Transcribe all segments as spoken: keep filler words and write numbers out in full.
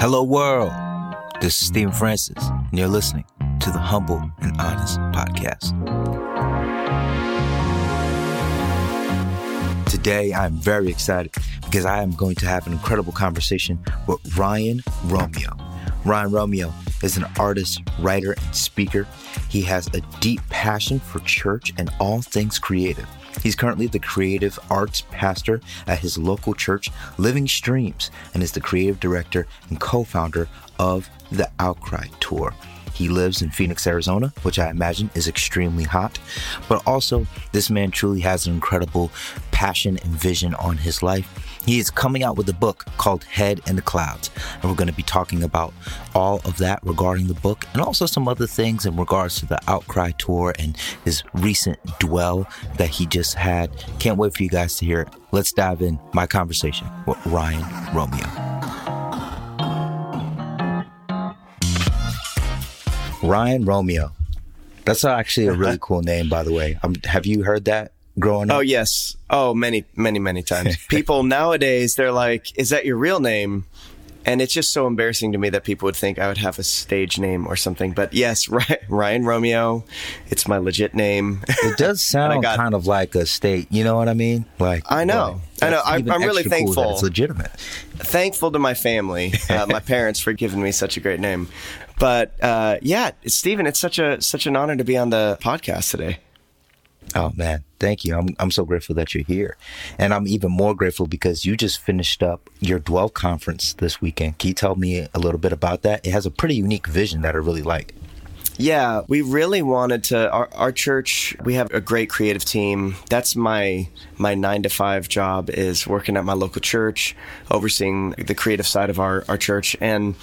Hello world, this is Stephen Francis, and you're listening to the Humble and Honest Podcast. Today I'm very excited because I am going to have an incredible conversation with Ryan Romeo. Ryan Romeo is an artist, writer, and speaker. He has a deep passion for church and all things creative. He's currently the creative arts pastor at his local church, Living Streams, and is the creative director and co-founder of the Outcry Tour. He lives in Phoenix, Arizona, which I imagine is extremely hot, but also this man truly has an incredible passion and vision on his life. He is coming out with a book called Head in the Clouds, and we're going to be talking about all of that regarding the book and also some other things in regards to the Outcry Tour and his recent dwell that he just had. Can't wait for you guys to hear it. Let's dive in my conversation with Ryan Romeo. Ryan Romeo. That's actually a really cool name, by the way. Um, have you heard that growing up? Oh, yes. Oh, many, many, many times. People nowadays, they're like, is that your real name? And it's just so embarrassing to me that people would think I would have a stage name or something. But yes, Ryan Romeo, it's my legit name. It does sound got, kind of like a state, you know what I mean? Like I know. Like, I know. I'm, I'm really thankful. Cool that it's legitimate. Thankful to my family, uh, my parents for giving me such a great name. But uh, yeah, Stephen, it's such a such an honor to be on the podcast today. Oh man, thank you. I'm I'm so grateful that you're here. And I'm even more grateful because you just finished up your Dwell conference this weekend. Can you tell me a little bit about that? It has a pretty unique vision that I really like. Yeah, we really wanted to, our, our church, we have a great creative team. That's my my nine to five job, is working at my local church, overseeing the creative side of our, our church. And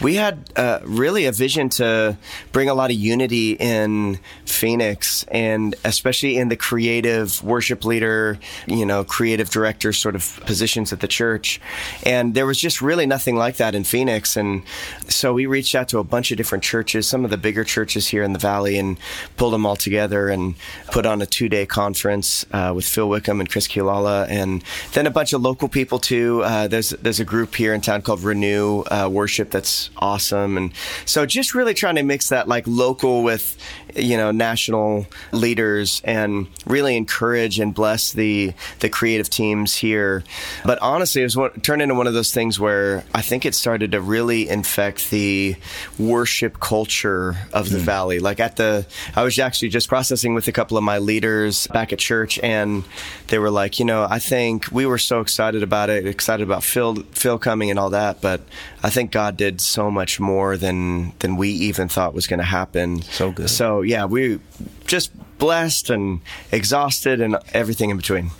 we had uh, really a vision to bring a lot of unity in Phoenix, and especially in the creative worship leader, you know, creative director sort of positions at the church. And there was just really nothing like that in Phoenix. And so we reached out to a bunch of different churches, some of the bigger churches. churches here in the Valley, and pulled them all together and put on a two-day conference uh, with Phil Wickham and Chris Quilala, and then a bunch of local people too. Uh, there's there's a group here in town called Renew uh, Worship that's awesome, and so just really trying to mix that like local with, you know, national leaders, and really encourage and bless the the creative teams here. But honestly, it was one, turned into one of those things where I think it started to really infect the worship culture of the mm. Valley. Like at the, I was actually just processing with a couple of my leaders back at church, and they were like, you know, I think we were so excited about it, excited about Phil, Phil coming and all that, but I think God did so much more than, than we even thought was going to happen. So good. So yeah, we just blessed and exhausted and everything in between.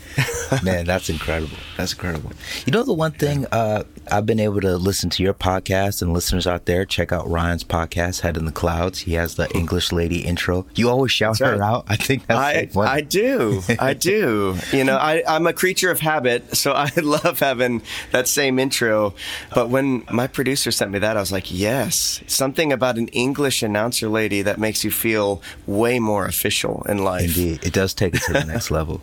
Man, that's incredible. That's incredible. You know, the one thing uh, I've been able to listen to your podcast, and listeners out there, check out Ryan's podcast, Head in the Clouds. He has the English lady intro. You always shout right. her out. I think that's I, so funny. I do. I do. You know, I, I'm a creature of habit, so I love having that same intro. But when my producer sent me that, I was like, yes, something about an English announcer lady that makes you feel way more official in life. Indeed. It does take it to the next level.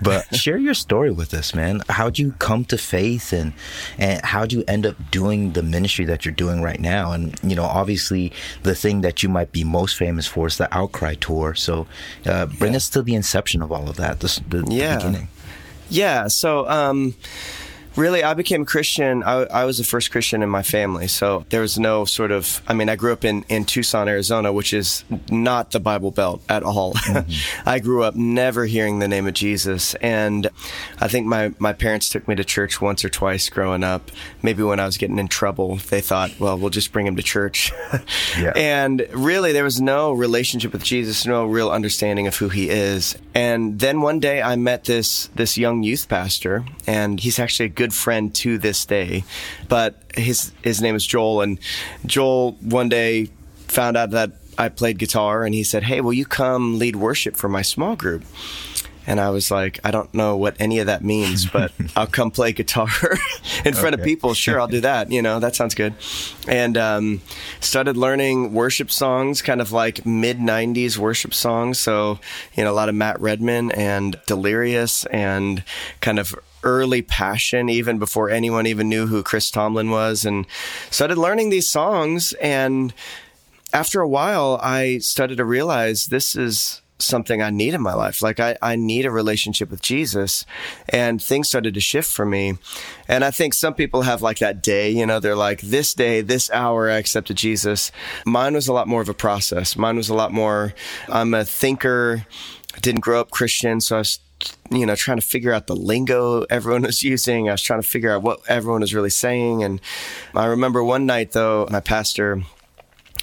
But share your story with us, man. How'd you come to faith, and and how'd you end up doing the ministry that you're doing right now? And, you know, obviously the thing that you might be most famous for is the Outcry Tour. So uh, bring yeah. us to the inception of all of that, the, the, yeah. the beginning. Yeah. So, um, really, I became Christian. I, I was the first Christian in my family. So there was no sort of, I mean, I grew up in, in Tucson, Arizona, which is not the Bible Belt at all. Mm-hmm. I grew up never hearing the name of Jesus. And I think my, my parents took me to church once or twice growing up. Maybe when I was getting in trouble, they thought, well, we'll just bring him to church. yeah. And really, there was no relationship with Jesus, no real understanding of who he is. And then one day I met this, this young youth pastor, and he's actually a good good friend to this day, but his his name is Joel, and Joel one day found out that I played guitar, and he said, hey, will you come lead worship for my small group? And I was like, I don't know what any of that means, but I'll come play guitar in okay. front of people. Sure, I'll do that. You know, that sounds good. And um, started learning worship songs, kind of like mid nineties worship songs. So, you know, a lot of Matt Redman and Delirious and kind of early Passion, even before anyone even knew who Chris Tomlin was, and started learning these songs. And after a while, I started to realize this is something I need in my life. Like I, I need a relationship with Jesus, and things started to shift for me. And I think some people have like that day, you know, they're like, this day, this hour, I accepted Jesus. Mine was a lot more of a process. Mine was a lot more, I'm a thinker, I didn't grow up Christian. So I was, you know, trying to figure out the lingo everyone was using. I was trying to figure out what everyone was really saying. And I remember one night though, my pastor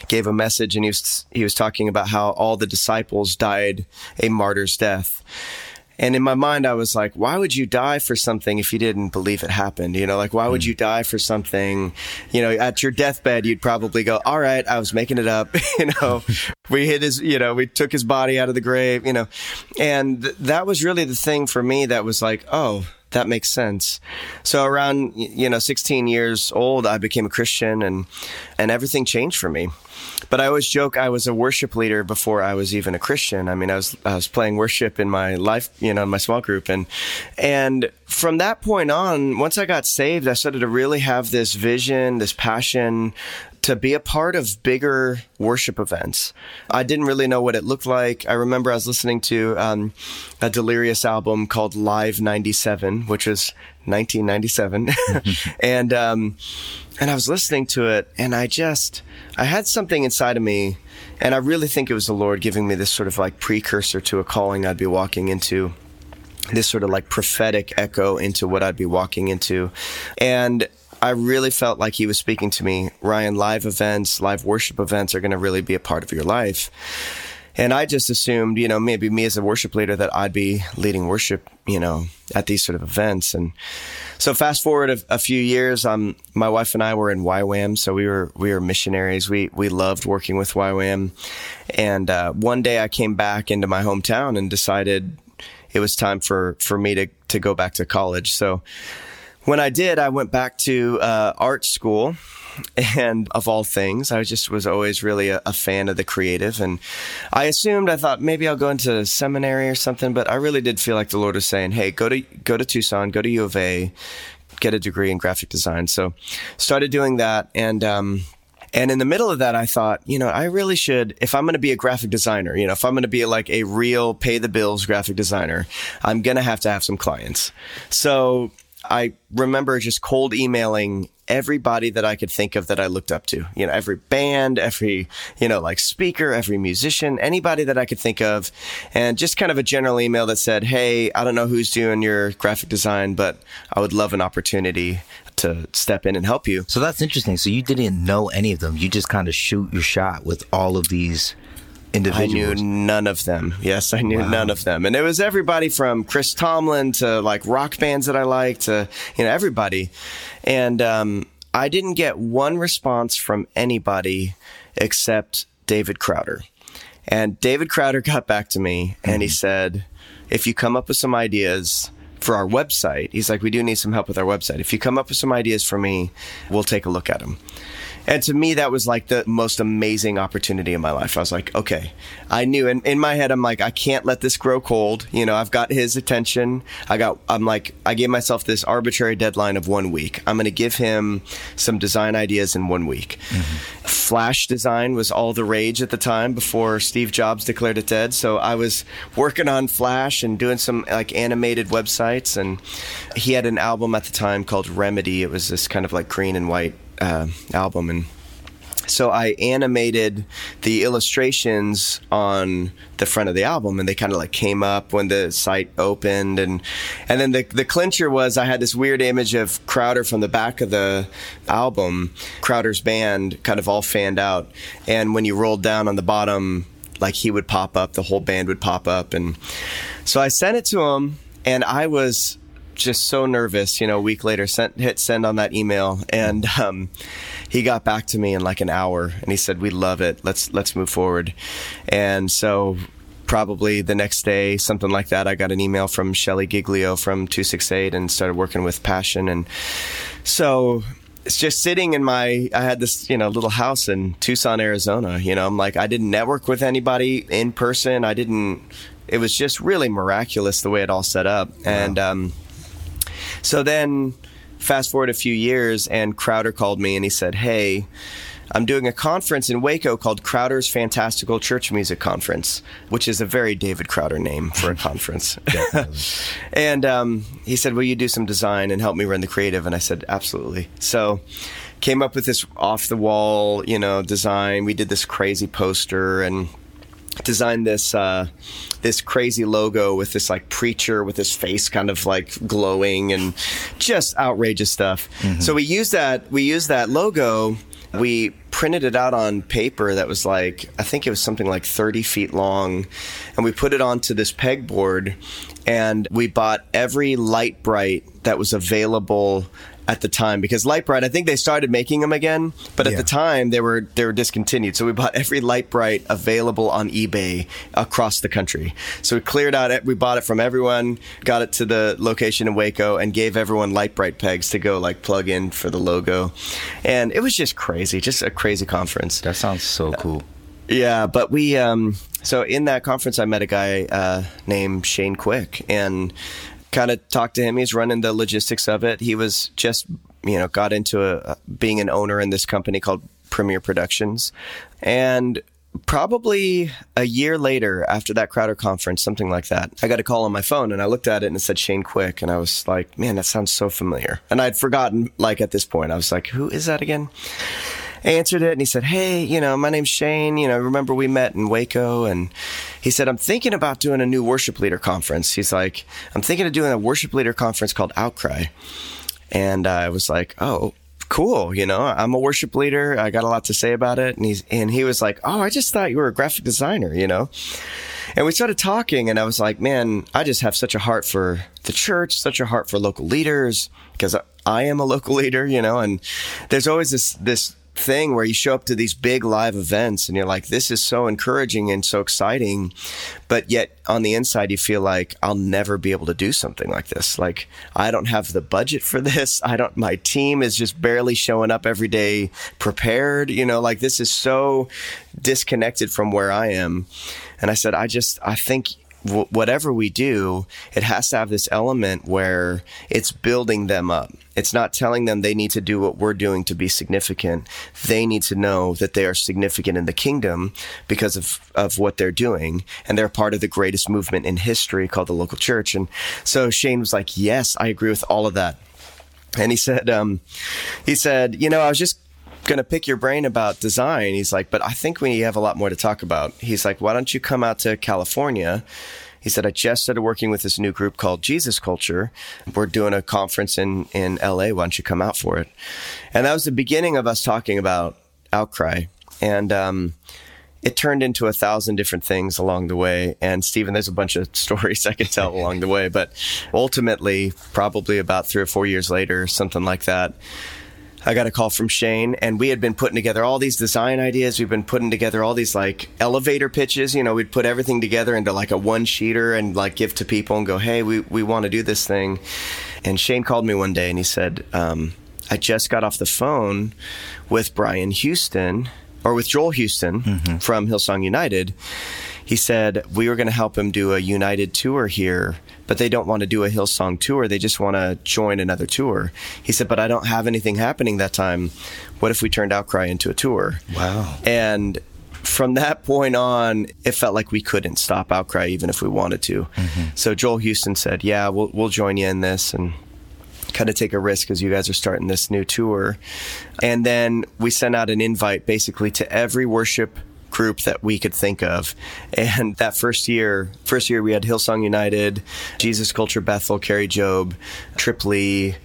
gave a message, and he was, he was talking about how all the disciples died a martyr's death. And in my mind, I was like, why would you die for something if you didn't believe it happened? You know, like, why would you die for something? You know, at your deathbed, you'd probably go, all right, I was making it up. You know, we hid his, you know, we took his body out of the grave, you know. And th- that was really the thing for me that was like, oh, that makes sense. So around, you know, sixteen years old, I became a Christian, and, and everything changed for me. But I always joke I was a worship leader before I was even a Christian. I mean, I was I was playing worship in my life, you know, in my small group. And and from that point on, once I got saved, I started to really have this vision, this passion to be a part of bigger worship events. I didn't really know what it looked like. I remember I was listening to um, a Delirious album called Live ninety-seven, which was nineteen ninety-seven. and um, and I was listening to it, and I just, I had something inside of me, and I really think it was the Lord giving me this sort of like precursor to a calling I'd be walking into, this sort of like prophetic echo into what I'd be walking into. And I really felt like he was speaking to me. Ryan, live events, live worship events are going to really be a part of your life. And I just assumed, you know, maybe me as a worship leader that I'd be leading worship, you know, at these sort of events. And so fast forward a, a few years, um, my wife and I were in Y WAM. So we were, we were missionaries. We, we loved working with Y WAM. And, uh, one day I came back into my hometown and decided it was time for, for me to, to go back to college. So when I did, I went back to uh, art school, and of all things, I just was always really a, a fan of the creative, and I assumed, I thought maybe I'll go into seminary or something, but I really did feel like the Lord was saying, hey, go to go to Tucson, go to U of A, get a degree in graphic design. So started doing that, and um, and in the middle of that, I thought, you know, I really should, if I'm going to be a graphic designer, you know, if I'm going to be like a real pay the bills graphic designer, I'm going to have to have some clients. So I remember just cold emailing everybody that I could think of that I looked up to, you know, every band, every, you know, like speaker, every musician, anybody that I could think of. And just kind of a general email that said, hey, I don't know who's doing your graphic design, but I would love an opportunity to step in and help you. So that's interesting. So you didn't know any of them. You just kind of shoot your shot with all of these individuals. I knew none of them. Yes, I knew wow. none of them. And it was everybody from Chris Tomlin to like rock bands that I liked to, you know, everybody. And um, I didn't get one response from anybody except David Crowder. And David Crowder got back to me and mm-hmm. he said, if you come up with some ideas for our website, he's like, we do need some help with our website. If you come up with some ideas for me, we'll take a look at them. And to me, that was like the most amazing opportunity in my life. I was like, okay, I knew. And in, in my head, I'm like, I can't let this grow cold. You know, I've got his attention. I got, I'm like, I gave myself this arbitrary deadline of one week. I'm going to give him some design ideas in one week. Mm-hmm. Flash design was all the rage at the time before Steve Jobs declared it dead. So I was working on Flash and doing some like animated websites. And he had an album at the time called Remedy. It was this kind of like green and white Uh, album. And so I animated the illustrations on the front of the album, and they kind of like came up when the site opened. And and then the, the clincher was I had this weird image of Crowder from the back of the album, Crowder's band kind of all fanned out. And when you rolled down on the bottom, like he would pop up, the whole band would pop up. And so I sent it to him, and I was just so nervous, you know, a week later, sent, hit send on that email. And um, he got back to me in like an hour, and he said, we love it. Let's, let's move forward. And so probably the next day, something like that, I got an email from Shelly Giglio from two sixty-eight and started working with Passion. And so it's just sitting in my, I had this, you know, little house in Tucson, Arizona, you know, I'm like, I didn't network with anybody in person. I didn't, it was just really miraculous the way it all set up. Wow. And, um, So then fast forward a few years, and Crowder called me and he said, hey, I'm doing a conference in Waco called Crowder's Fantastical Church Music Conference, which is a very David Crowder name for a conference. And um, he said, will you do some design and help me run the creative? And I said, absolutely. So came up with this off-the-wall, you know, design. We did this crazy poster and designed this uh, this crazy logo with this, like, preacher with his face kind of, like, glowing and just outrageous stuff. Mm-hmm. So we used that, we used that logo. We printed it out on paper that was like, I think it was something like thirty feet long, and we put it onto this pegboard, and we bought every Lite-Brite that was available at the time, because Lite-Brite, I think they started making them again, but yeah. at the time they were they were discontinued. So we bought every Lite-Brite available on eBay across the country. So we cleared out it, we bought it from everyone, got it to the location in Waco, and gave everyone Lite-Brite pegs to go like plug in for the logo. And it was just crazy, just a crazy conference. That sounds so cool. Uh, yeah, but we um, so in that conference I met a guy uh, named Shane Quick, and kind of talked to him. He's running the logistics of it. He was just, you know, got into a, being an owner in this company called Premier Productions. And probably a year later, after that Crowder conference, something like that, I got a call on my phone, and I looked at it and it said Shane Quick. And I was like, man, that sounds so familiar. And I'd forgotten, like, at this point, I was like, who is that again? I answered it, and he said, hey, you know, my name's Shane. You know, remember we met in Waco? And he said, I'm thinking about doing a new worship leader conference. He's like, I'm thinking of doing a worship leader conference called Outcry. And I was like, oh, cool. You know, I'm a worship leader. I got a lot to say about it. And he's, and he was like, oh, I just thought you were a graphic designer, you know? And we started talking, and I was like, man, I just have such a heart for the church, such a heart for local leaders, because I am a local leader, you know? And there's always this, this, thing where you show up to these big live events and you're like, this is so encouraging and so exciting, but yet on the inside you feel like, I'll never be able to do something like this. Like, I don't have the budget for this. I don't, my team is just barely showing up every day prepared, you know, like this is so disconnected from where I am. And I said, I just, I think w- whatever we do, it has to have this element where it's building them up. It's not telling them they need to do what we're doing to be significant. They need to know that they are significant in the kingdom because of, of what they're doing. And they're part of the greatest movement in history called the local church. And so Shane was like, yes, I agree with all of that. And he said, um, he said, you know, I was just going to pick your brain about design. He's like, but I think we have a lot more to talk about. He's like, why don't you come out to California? He said, I just started working with this new group called Jesus Culture. We're doing a conference in, in L A. Why don't you come out for it? And that was the beginning of us talking about Outcry. And um, it turned into a thousand different things along the way. And Stephen, there's a bunch of stories I could tell along the way. But ultimately, probably about three or four years later, something like that, I got a call from Shane, and we had been putting together all these design ideas. We've been putting together all these like elevator pitches. You know, we'd put everything together into like a one-sheeter and like give to people and go, hey, we, we want to do this thing. And Shane called me one day and he said, um, I just got off the phone with Brian Houston or with Joel Houston mm-hmm. from Hillsong United. He said, we were going to help him do a United tour here, but they don't want to do a Hillsong tour. They just want to join another tour. He said, but I don't have anything happening that time. What if we turned Outcry into a tour? Wow. And from that point on, it felt like we couldn't stop Outcry even if we wanted to. Mm-hmm. So Joel Houston said, yeah, we'll, we'll join you in this and kind of take a risk because you guys are starting this new tour. And then we sent out an invite basically to every worship group that we could think of. And that first year, first year we had Hillsong United, Jesus Culture, Bethel, Carrie Job, Tripoli.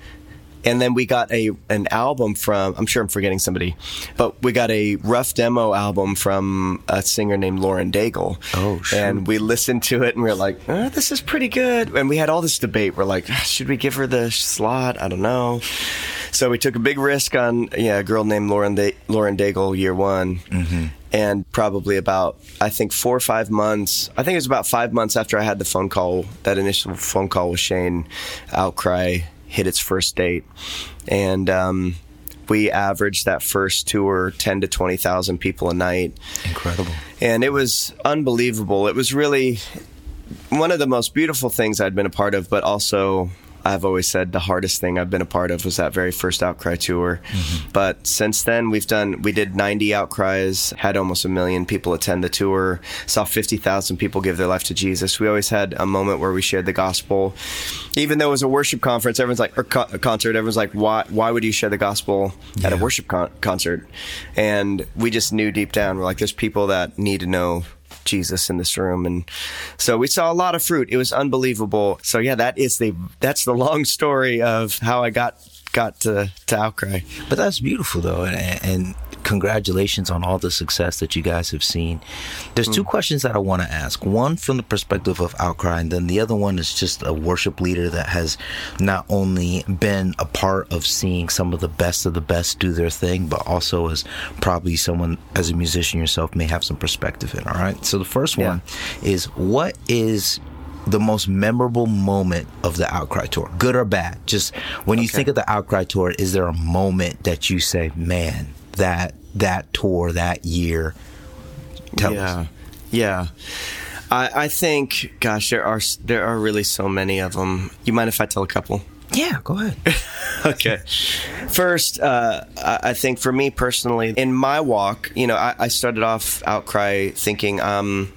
And then we got a an album from, I'm sure I'm forgetting somebody, but we got a rough demo album from a singer named Lauren Daigle. Oh, sure. And we listened to it and we were like, oh, this is pretty good. And we had all this debate. We're like, should we give her the slot? I don't know. So we took a big risk on yeah, a girl named Lauren da- Lauren Daigle year one. Mm-hmm. And probably about, I think, four or five months. I think it was about five months after I had the phone call, that initial phone call with Shane, Outcry hit its first date. And um, we averaged that first tour ten to twenty thousand people a night. Incredible. And it was unbelievable. It was really one of the most beautiful things I'd been a part of, but also I've always said the hardest thing I've been a part of was that very first Outcry Tour. Mm-hmm. But since then, we've done, we did ninety outcries, had almost a million people attend the tour, saw fifty thousand people give their life to Jesus. We always had a moment where we shared the gospel. Even though it was a worship conference, everyone's like, or co- a concert, everyone's like, why why would you share the gospel yeah. at a worship con- concert? And we just knew deep down, we're like, there's people that need to know Jesus in this room. And so we saw a lot of fruit. It was unbelievable. So yeah, that is the, that's the long story of how I got, got to, to Outcry. But that's beautiful though. And, and congratulations on all the success that you guys have seen. There's mm. two questions that I want to ask. One from the perspective of Outcry, and then the other one is just a worship leader that has not only been a part of seeing some of the best of the best do their thing, but also is probably someone as a musician yourself may have some perspective in. All right. So the first yeah. one is, what is the most memorable moment of the Outcry Tour, good or bad? Just when okay. you think of the Outcry Tour, is there a moment that you say, man, that that tour, that year, tell yeah. us. Yeah. I, I think, gosh, there are there are really so many of them. You mind if I tell a couple? Yeah, go ahead. Okay. First, uh, I think for me personally, in my walk, you know, I, I started off Outcry thinking um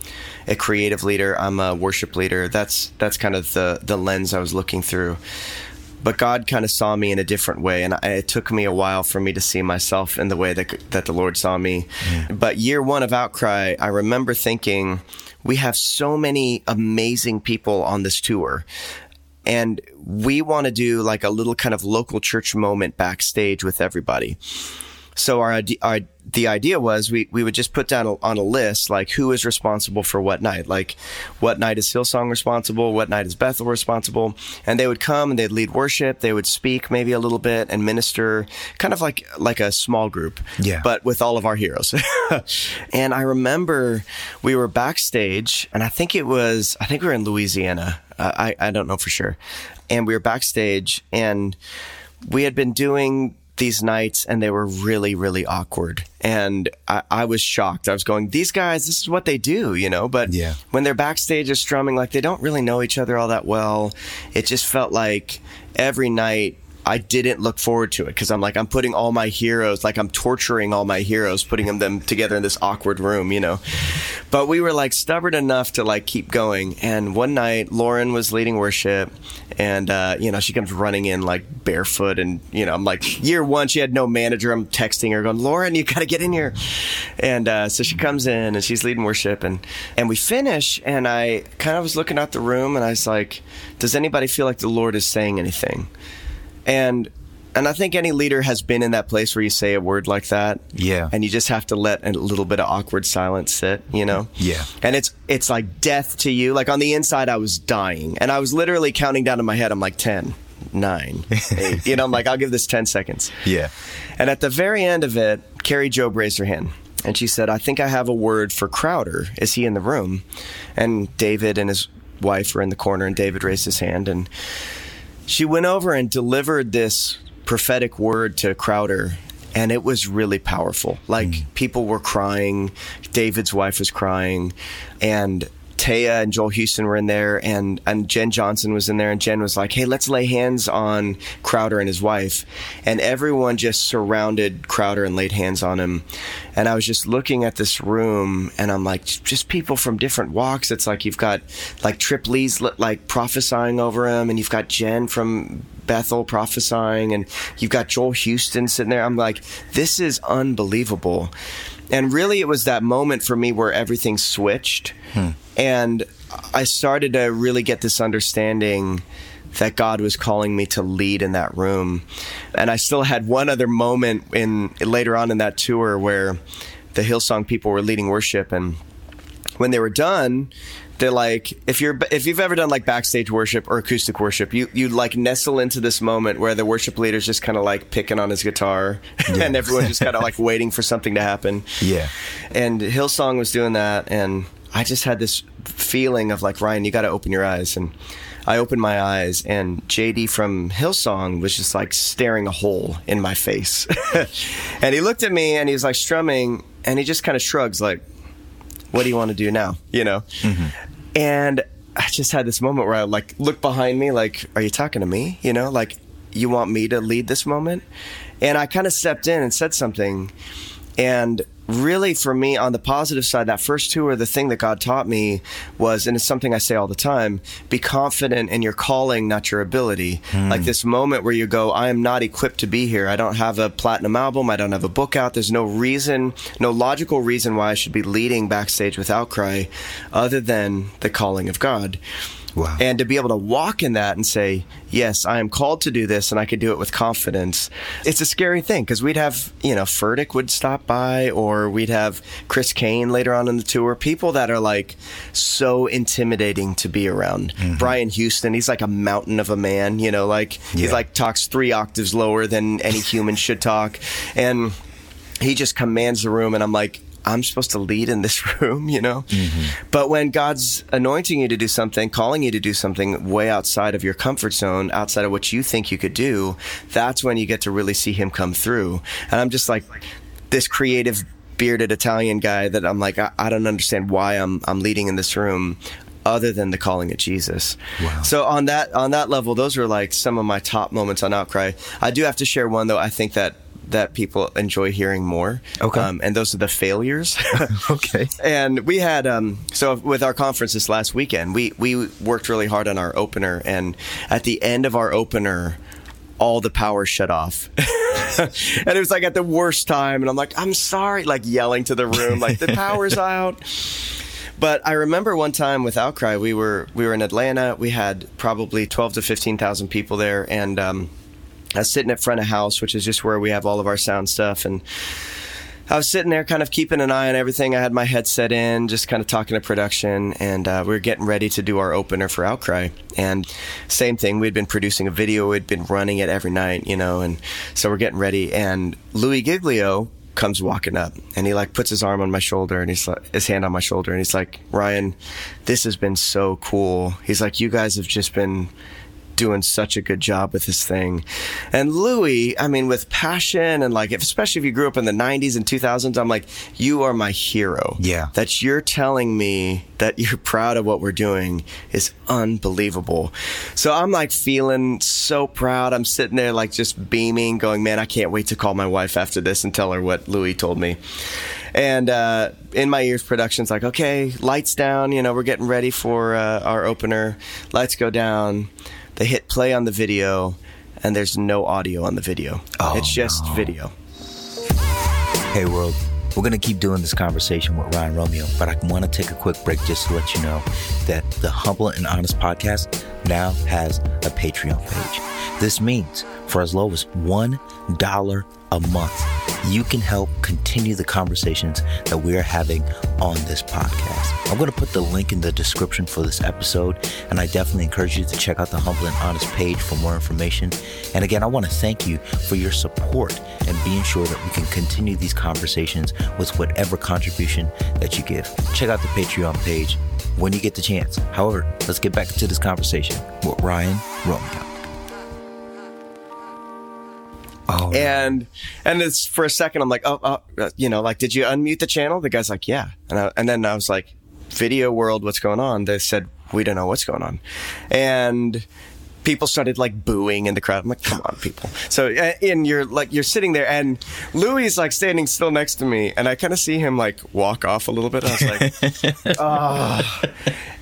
a creative leader, I'm a worship leader. That's that's kind of the, the lens I was looking through. But God kind of saw me in a different way, and I, it took me a while for me to see myself in the way that that the Lord saw me. Yeah. But year one of Outcry, I remember thinking, we have so many amazing people on this tour, and we want to do like a little kind of local church moment backstage with everybody. So our, our the idea was we, we would just put down a, on a list, like who is responsible for what night, like what night is Hillsong responsible, what night is Bethel responsible. And they would come and they'd lead worship. They would speak maybe a little bit and minister, kind of like, like a small group, yeah. but with all of our heroes. And I remember we were backstage, and I think it was, I think we were in Louisiana. Uh, I, I don't know for sure. And we were backstage, and we had been doing these nights, and they were really, really awkward. And I, I was shocked. I was going, these guys, this is what they do, you know, but yeah. when they're backstage they're strumming, like they don't really know each other all that well. It just felt like every night I didn't look forward to it, because I'm like, I'm putting all my heroes, like I'm torturing all my heroes, putting them, them together in this awkward room, you know. But we were like stubborn enough to like keep going. And one night Lauren was leading worship, and, uh, you know, she comes running in like barefoot, and, you know, I'm like, year one, she had no manager. I'm texting her going, Lauren, you got to get in here. And uh, so she comes in and she's leading worship, and, and we finish. And I kind of was looking out the room, and I was like, does anybody feel like the Lord is saying anything? And and I think any leader has been in that place where you say a word like that. Yeah. And you just have to let a little bit of awkward silence sit, you know? Yeah. And it's it's like death to you. Like on the inside, I was dying. And I was literally counting down in my head. I'm like, ten, nine, eight. You know, I'm like, I'll give this ten seconds. Yeah. And at the very end of it, Carrie Job raised her hand. And she said, I think I have a word for Crowder. Is he in the room? And David and his wife were in the corner, and David raised his hand. And she went over and delivered this prophetic word to Crowder, and it was really powerful. Like, mm. people were crying. David's wife was crying, and Taya and Joel Houston were in there, and, and Jen Johnson was in there, and Jen was like, hey, let's lay hands on Crowder and his wife. And everyone just surrounded Crowder and laid hands on him. And I was just looking at this room, and I'm like, just people from different walks. It's like you've got like Trip Lee's like prophesying over him, and you've got Jen from Bethel prophesying, and you've got Joel Houston sitting there. I'm like, this is unbelievable. And really, it was that moment for me where everything switched. Hmm. And I started to really get this understanding that God was calling me to lead in that room. And I still had one other moment in later on in that tour where the Hillsong people were leading worship. And when they were done, they're like, if you're if you've ever done like backstage worship or acoustic worship, you you like nestle into this moment where the worship leader's just kind of like picking on his guitar, yeah. and everyone's just kind of like waiting for something to happen. Yeah. And Hillsong was doing that, and I just had this feeling of like, Ryan, you got to open your eyes. And I opened my eyes, and J D from Hillsong was just like staring a hole in my face. And he looked at me, and he was like strumming, and he just kind of shrugs like, what do you want to do now? You know? Mm-hmm. And I just had this moment where I like looked behind me, like, are you talking to me? You know, like, you want me to lead this moment? And I kind of stepped in and said something. And really, for me, on the positive side, that first tour, the thing that God taught me was, and it's something I say all the time, be confident in your calling, not your ability. Mm. Like this moment where you go, I am not equipped to be here. I don't have a platinum album. I don't have a book out. There's no reason, no logical reason why I should be leading backstage with Outcry other than the calling of God. Wow. And to be able to walk in that and say, yes, I am called to do this, and I could do it with confidence. It's a scary thing because we'd have, you know, Furtick would stop by, or we'd have Chris Kane later on in the tour. People that are like so intimidating to be around. Mm-hmm. Brian Houston, he's like a mountain of a man, you know, like yeah. he like talks three octaves lower than any human should talk. And he just commands the room. And I'm like, I'm supposed to lead in this room, you know? Mm-hmm. But when God's anointing you to do something, calling you to do something way outside of your comfort zone, outside of what you think you could do, that's when you get to really see him come through. And I'm just like this creative bearded Italian guy that I'm like, I, I don't understand why I'm I'm leading in this room other than the calling of Jesus. Wow. So on that on that level, those were like some of my top moments on Outcry. I do have to share one, though. I think that that people enjoy hearing more. Okay. Um, and those are the failures. Okay. And we had, um, so with our conference this last weekend, we, we worked really hard on our opener. And at the end of our opener, all the power shut off. And it was like at the worst time. And I'm like, I'm sorry, like yelling to the room, like the power's out. But I remember one time with Outcry, we were, we were in Atlanta. We had probably twelve to fifteen thousand people there. And, um, I was sitting at front of house, which is just where we have all of our sound stuff. And I was sitting there kind of keeping an eye on everything. I had my headset in, just kind of talking to production. And uh, we were getting ready to do our opener for Outcry. And same thing. We'd been producing a video. We'd been running it every night, you know. And so we're getting ready. And Louis Giglio comes walking up. And he, like, puts his arm on my shoulder and he's like, his hand on my shoulder. And he's like, Ryan, this has been so cool. He's like, you guys have just been doing such a good job with this thing. And Louis, I mean, with Passion and like, if, especially if you grew up in the nineties and two thousands, I'm like, you are my hero. Yeah. That you're telling me that you're proud of what we're doing is unbelievable. So I'm like feeling so proud. I'm sitting there like just beaming, going, man, I can't wait to call my wife after this and tell her what Louis told me. And uh, in my ears, production's like, okay, lights down. You know, we're getting ready for uh, our opener. Lights go down. They hit play on the video, and there's no audio on the video. Oh, it's just no. video. Hey, world. We're going to keep doing this conversation with Ryan Romeo, but I want to take a quick break just to let you know that the Humble and Honest podcast now has a Patreon page. This means for as low as one dollar a month, you can help continue the conversations that we are having on this podcast. I'm going to put the link in the description for this episode, and I definitely encourage you to check out the Humble and Honest page for more information. And again, I want to thank you for your support and being sure that we can continue these conversations with whatever contribution that you give. Check out the Patreon page when you get the chance. However, let's get back to this conversation with Ryan Romeo. Oh, and and it's for a second, I'm like, oh, oh, you know, like, did you unmute the channel? The guy's like, yeah. And, I, and then I was like, video world, what's going on? They said, we don't know what's going on. And people started like booing in the crowd. I'm like, come on, people. So and you're like, you're sitting there and Louis like standing still next to me. And I kind of see him like walk off a little bit. I was like, oh.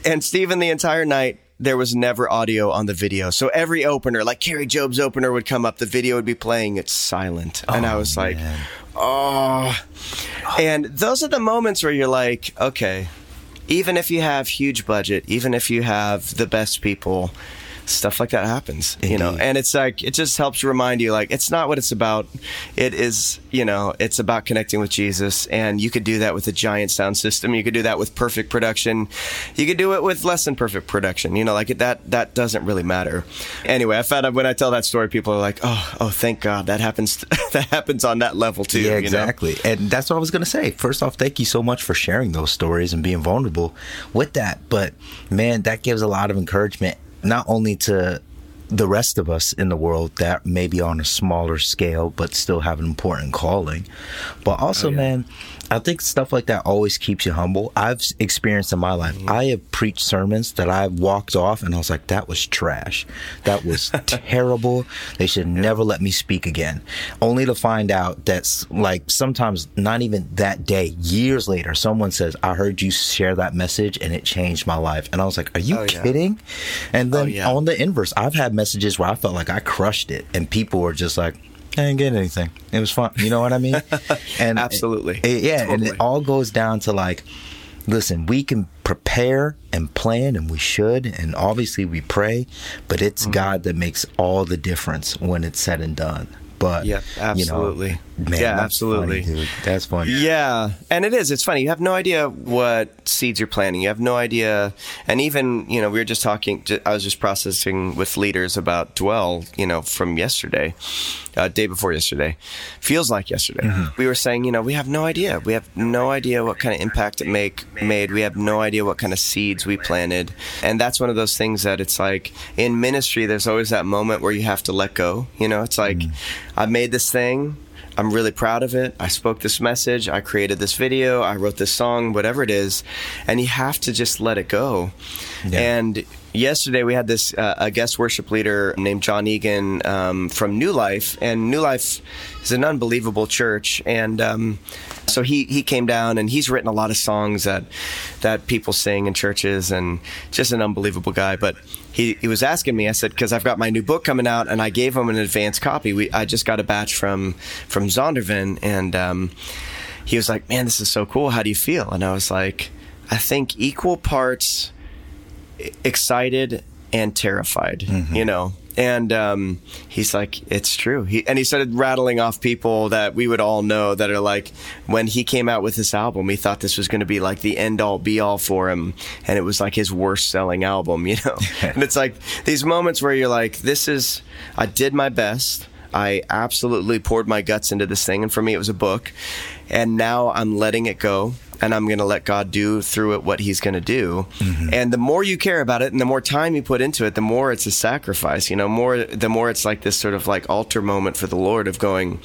And Stephen, the entire night, there was never audio on the video. So every opener, like Carrie Job's opener would come up, the video would be playing, it's silent. Oh, and I was man. like, oh. And those are the moments where you're like, okay, even if you have huge budget, even if you have the best people, stuff like that happens. Indeed. You know, and it's like, it just helps remind you, like, it's not what it's about. It is, you know, it's about connecting with Jesus. And you could do that with a giant sound system. You could do that with perfect production. You could do it with less than perfect production. You know, like that, that doesn't really matter. Anyway, I found out when I tell that story, people are like, oh, oh, thank God that happens. That happens on that level too. Yeah, exactly. You know? And that's what I was going to say. First off, thank you so much for sharing those stories and being vulnerable with that. But man, that gives a lot of encouragement, not only to the rest of us in the world that may be on a smaller scale but still have an important calling. But also, oh, yeah. man, I think stuff like that always keeps you humble. I've experienced in my life, mm-hmm. I have preached sermons that I walked off and I was like, that was trash. That was terrible. They should yeah. never let me speak again. Only to find out that's like sometimes not even that day, years later, someone says, I heard you share that message and it changed my life. And I was like, are you oh, kidding? Yeah. And then oh, yeah. on the inverse, I've had messages where I felt like I crushed it and people were just like, I didn't get anything. It was fun. You know what I mean? And absolutely. It, it, yeah. Totally. And it all goes down to like, listen, we can prepare and plan and we should. And obviously we pray, but it's mm-hmm. God that makes all the difference when it's said and done. But yeah, absolutely. You know, man, yeah, that's absolutely. Funny, dude. That's funny. Yeah. And it is. It's funny. You have no idea what seeds you're planting. You have no idea. And even, you know, we were just talking, I was just processing with leaders about Dwell, you know, from yesterday, uh, day before yesterday. Feels like yesterday. Mm-hmm. We were saying, you know, we have no idea. We have no idea what kind of impact it make made. We have no idea what kind of seeds we planted. And that's one of those things that it's like in ministry, there's always that moment where you have to let go. You know, it's like, mm-hmm. I made this thing. I'm really proud of it. I spoke this message. I created this video. I wrote this song, whatever it is. And you have to just let it go. Yeah. And yesterday we had this uh, a guest worship leader named John Egan um, from New Life. And New Life is an unbelievable church. And um, so he, he came down and he's written a lot of songs that, that people sing in churches and just an unbelievable guy. But He, he was asking me, I said, because I've got my new book coming out, and I gave him an advance copy. We, I just got a batch from from Zondervan, and um, he was like, man, this is so cool. How do you feel? And I was like, I think equal parts excited and terrified, mm-hmm. you know. And um, he's like, it's true. He, and he started rattling off people that we would all know that are like, when he came out with this album, he thought this was going to be like the end all be all for him. And it was like his worst selling album, you know? And it's like these moments where you're like, this is, I did my best. I absolutely poured my guts into this thing. And for me, it was a book. And now I'm letting it go. And I'm going to let God do through it what he's going to do. Mm-hmm. And the more you care about it and the more time you put into it, the more it's a sacrifice, you know, more, the more it's like this sort of like altar moment for the Lord of going,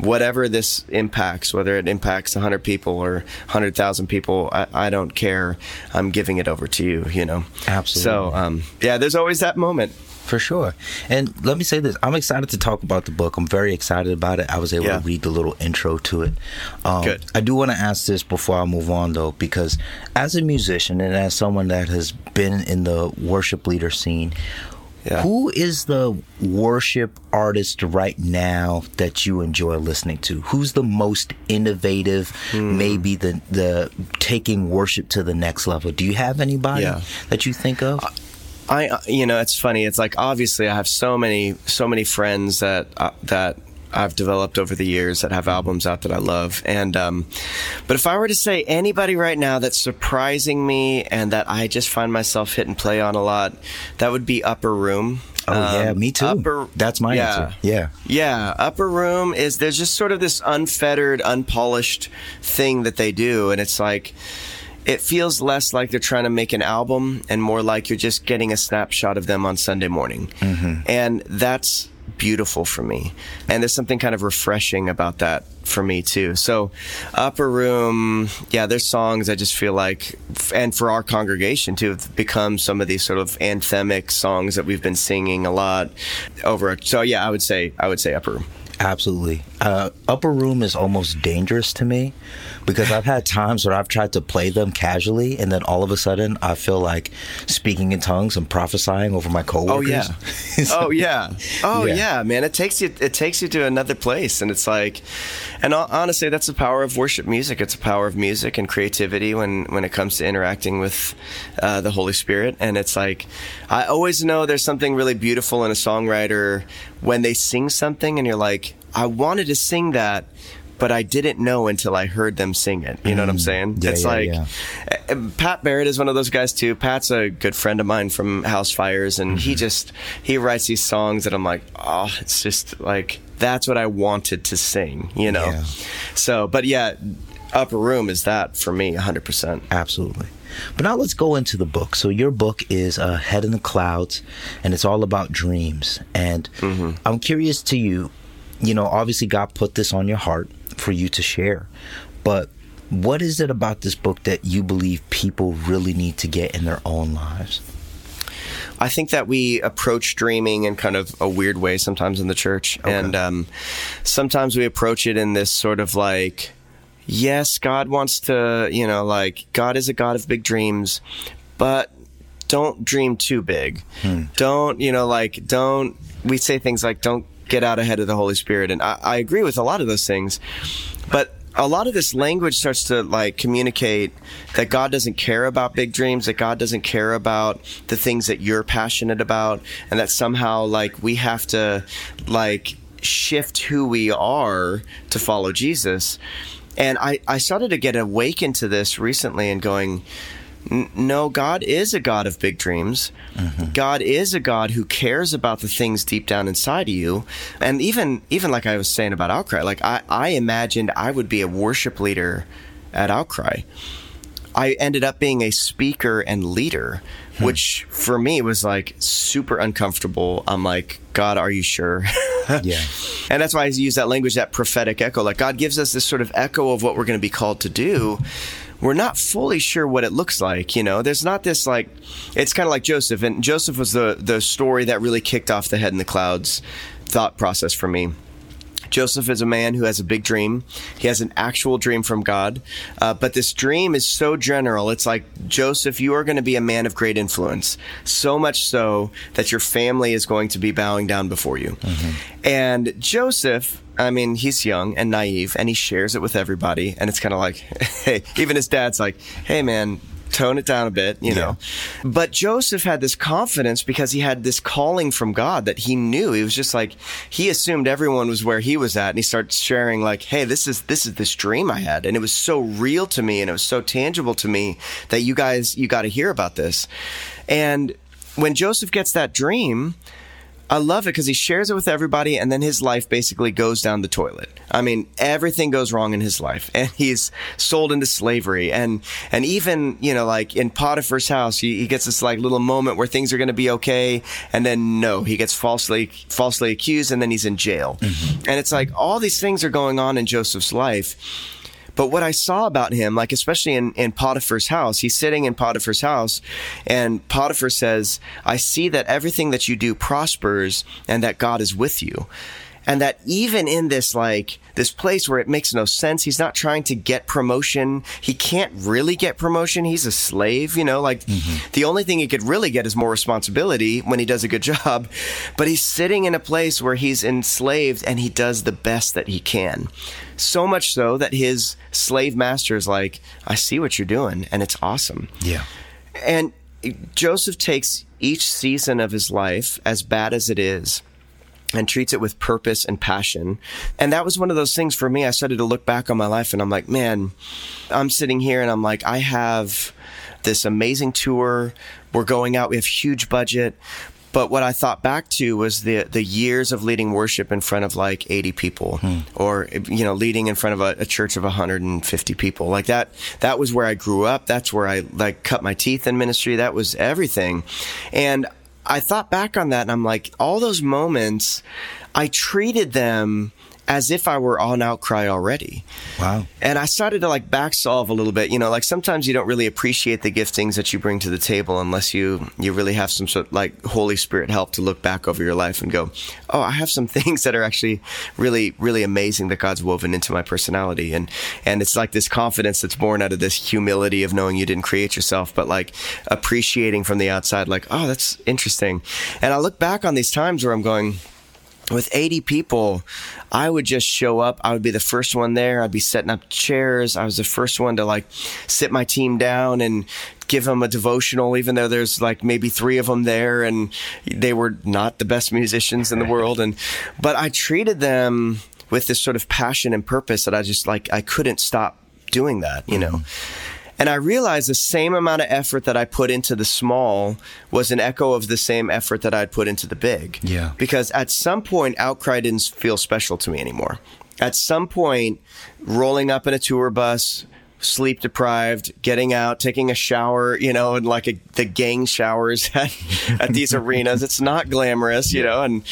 whatever this impacts, whether it impacts one hundred people or one hundred thousand people, I, I don't care. I'm giving it over to you, you know. Absolutely. So, um, yeah, there's always that moment. For sure. And let me say this. I'm excited to talk about the book. I'm very excited about it. I was able yeah. to read the little intro to it. Um, Good. I do want to ask this before I move on, though, because as a musician and as someone that has been in the worship leader scene, yeah. who is the worship artist right now that you enjoy listening to? Who's the most innovative, mm. maybe the, the taking worship to the next level? Do you have anybody yeah. that you think of? I- I, you know, it's funny. It's like, obviously I have so many, so many friends that, uh, that I've developed over the years that have albums out that I love. And, um, but if I were to say anybody right now that's surprising me and that I just find myself hit and play on a lot, that would be Upper Room. Oh, um, yeah, me too. Upper, that's my yeah, answer. Yeah. Yeah. Upper Room is, there's just sort of this unfettered, unpolished thing that they do. And it's like, it feels less like they're trying to make an album and more like you're just getting a snapshot of them on Sunday morning. Mm-hmm. And that's beautiful for me. And there's something kind of refreshing about that for me too. So Upper Room, yeah, there's songs I just feel like, and for our congregation too, have become some of these sort of anthemic songs that we've been singing a lot over. So yeah, I would say, I would say Upper Room. Absolutely. Uh, Upper Room is almost dangerous to me because I've had times where I've tried to play them casually and then all of a sudden I feel like speaking in tongues and prophesying over my coworkers. Oh yeah. so, oh yeah. Oh yeah. yeah, man. It takes you it takes you to another place, and it's like, and honestly, that's the power of worship music. It's the power of music and creativity when, when it comes to interacting with uh, the Holy Spirit. And it's like, I always know there's something really beautiful in a songwriter when they sing something and you're like, I wanted to sing that, but I didn't know until I heard them sing it. You know mm. what I'm saying? Yeah, it's yeah, like, yeah. Pat Barrett is one of those guys too. Pat's a good friend of mine from House Fires, and mm-hmm. he just, he writes these songs that I'm like, oh, it's just like, that's what I wanted to sing, you know? Yeah. So, but yeah, Upper Room is that for me, one hundred percent. Absolutely. But now let's go into the book. So your book is uh, Head in the Clouds, and it's all about dreams. And mm-hmm. I'm curious to you, you know, obviously God put this on your heart for you to share. But what is it about this book that you believe people really need to get in their own lives? I think that we approach dreaming in kind of a weird way sometimes in the church. Okay. And um, sometimes we approach it in this sort of like, yes, God wants to, you know, like God is a God of big dreams, but don't dream too big. Hmm. Don't, you know, like don't, we say things like don't get out ahead of the Holy Spirit. And I, I agree with a lot of those things, but a lot of this language starts to like communicate that God doesn't care about big dreams, that God doesn't care about the things that you're passionate about, and that somehow like we have to like shift who we are to follow Jesus. And I, I started to get awakened to this recently and going, no, God is a God of big dreams. Mm-hmm. God is a God who cares about the things deep down inside of you. And even even like I was saying about Outcry, like I, I imagined I would be a worship leader at Outcry. I ended up being a speaker and leader, hmm. which for me was like super uncomfortable. I'm like, God, are you sure? Yeah. And that's why I use that language, that prophetic echo. Like God gives us this sort of echo of what we're going to be called to do. We're not fully sure what it looks like, you know. There's not this like, it's kind of like Joseph. And Joseph was the, the story that really kicked off the Head in the Clouds thought process for me. Joseph is a man who has a big dream. He has an actual dream from God. Uh, but this dream is so general. It's like, Joseph, you are going to be a man of great influence. So much so that your family is going to be bowing down before you. Mm-hmm. And Joseph, I mean, he's young and naive, and he shares it with everybody. And it's kind of like, hey, even his dad's like, hey, man, tone it down a bit, you know. Yeah. But Joseph had this confidence because he had this calling from God that he knew. He was just like, he assumed everyone was where he was at. And he starts sharing like, hey, this is this is this dream I had. And it was so real to me and it was so tangible to me that you guys, you got to hear about this. And when Joseph gets that dream, I love it because he shares it with everybody, and then his life basically goes down the toilet. I mean, everything goes wrong in his life, and he's sold into slavery, and and even, you know, like in Potiphar's house, he, he gets this like little moment where things are going to be okay, and then no, he gets falsely falsely accused, and then he's in jail. Mm-hmm. And it's like all these things are going on in Joseph's life. But what I saw about him, like especially in, in Potiphar's house, he's sitting in Potiphar's house and Potiphar says, I see that everything that you do prospers and that God is with you. And that even in this, like this place where it makes no sense, he's not trying to get promotion. He can't really get promotion. He's a slave, you know, like mm-hmm. the only thing he could really get is more responsibility when he does a good job. But he's sitting in a place where he's enslaved and he does the best that he can. So much so that his slave master is like, I see what you're doing and it's awesome. Yeah. And Joseph takes each season of his life, as bad as it is, and treats it with purpose and passion. And that was one of those things for me. I started to look back on my life and I'm like, man, I'm sitting here and I'm like, I have this amazing tour. We're going out. We have huge budget. But what I thought back to was the the years of leading worship in front of like eighty people hmm. or, you know, leading in front of a, a church of one hundred fifty people like that. That was where I grew up. That's where I like cut my teeth in ministry. That was everything. And I thought back on that and I'm like, all those moments, I treated them as if I were on Outcry already. Wow. And I started to like back solve a little bit, you know, like sometimes you don't really appreciate the giftings that you bring to the table unless you, you really have some sort of like Holy Spirit help to look back over your life and go, oh, I have some things that are actually really, really amazing that God's woven into my personality. And, and it's like this confidence that's born out of this humility of knowing you didn't create yourself, but like appreciating from the outside, like, oh, that's interesting. And I look back on these times where I'm going, with eighty people, I would just show up. I would be the first one there. I'd be setting up chairs. I was the first one to like sit my team down and give them a devotional, even though there's like maybe three of them there and they were not the best musicians in the world. And, but I treated them with this sort of passion and purpose that I just like, I couldn't stop doing that, you know? Mm-hmm. And I realized the same amount of effort that I put into the small was an echo of the same effort that I'd put into the big. Yeah. Because at some point, Outcry didn't feel special to me anymore. At some point, rolling up in a tour bus, sleep deprived, getting out, taking a shower, you know, and like a, the gang showers at, at these arenas. It's not glamorous, you know, and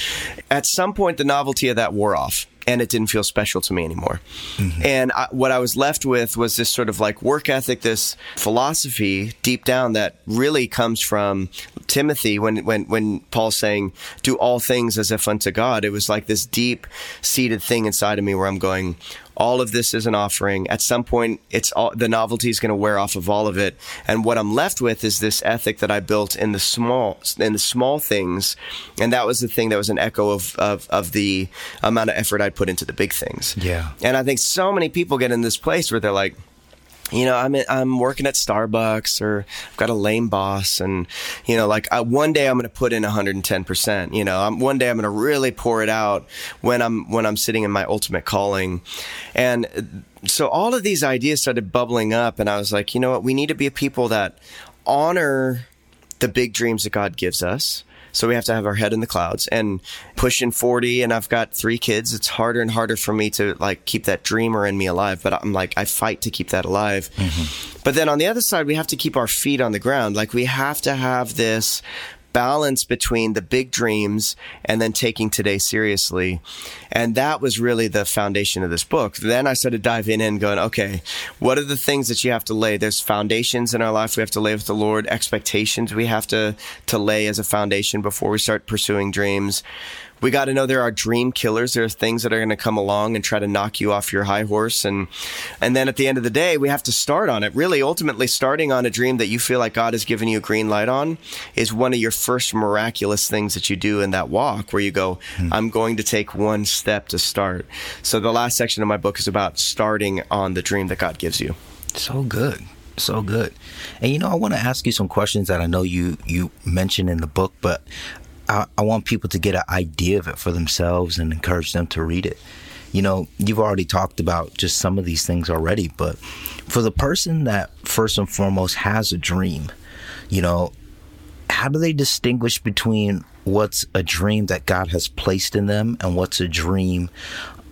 at some point the novelty of that wore off and it didn't feel special to me anymore. Mm-hmm. And I, what I was left with was this sort of like work ethic, this philosophy deep down that really comes from Timothy when, when, when Paul's saying, do all things as if unto God. It was like this deep seated thing inside of me where I'm going, all of this is an offering. At some point, it's all, the novelty is going to wear off of all of it, and what I'm left with is this ethic that I built in the small, in the small things, and that was the thing that was an echo of of, of the amount of effort I put into the big things. Yeah, and I think so many people get in this place where they're like, you know, I'm I'm working at Starbucks, or I've got a lame boss, and you know, like I, one day I'm going to put in one hundred ten percent. You know, I'm, one day I'm going to really pour it out when I'm when I'm sitting in my ultimate calling, and so all of these ideas started bubbling up, and I was like, you know what, we need to be a people that honor the big dreams that God gives us. So we have to have our head in the clouds and pushing forty, and I've got three kids. It's harder and harder for me to like keep that dreamer in me alive, but I'm like, I fight to keep that alive. Mm-hmm. But then on the other side, we have to keep our feet on the ground. Like we have to have this balance between the big dreams and then taking today seriously. And that was really the foundation of this book. Then I started diving in going, okay, what are the things that you have to lay? There's foundations in our life we have to lay with the Lord, expectations we have to, to lay as a foundation before we start pursuing dreams. We got to know there are dream killers. There are things that are going to come along and try to knock you off your high horse. And and then at the end of the day, we have to start on it. Really, ultimately, starting on a dream that you feel like God has given you a green light on is one of your first miraculous things that you do in that walk where you go, hmm. I'm going to take one step to start. So the last section of my book is about starting on the dream that God gives you. So good. So good. And, you know, I want to ask you some questions that I know you, you mentioned in the book, but I, I want people to get an idea of it for themselves and encourage them to read it. You know, you've already talked about just some of these things already, but for the person that first and foremost has a dream, you know, how do they distinguish between what's a dream that God has placed in them and what's a dream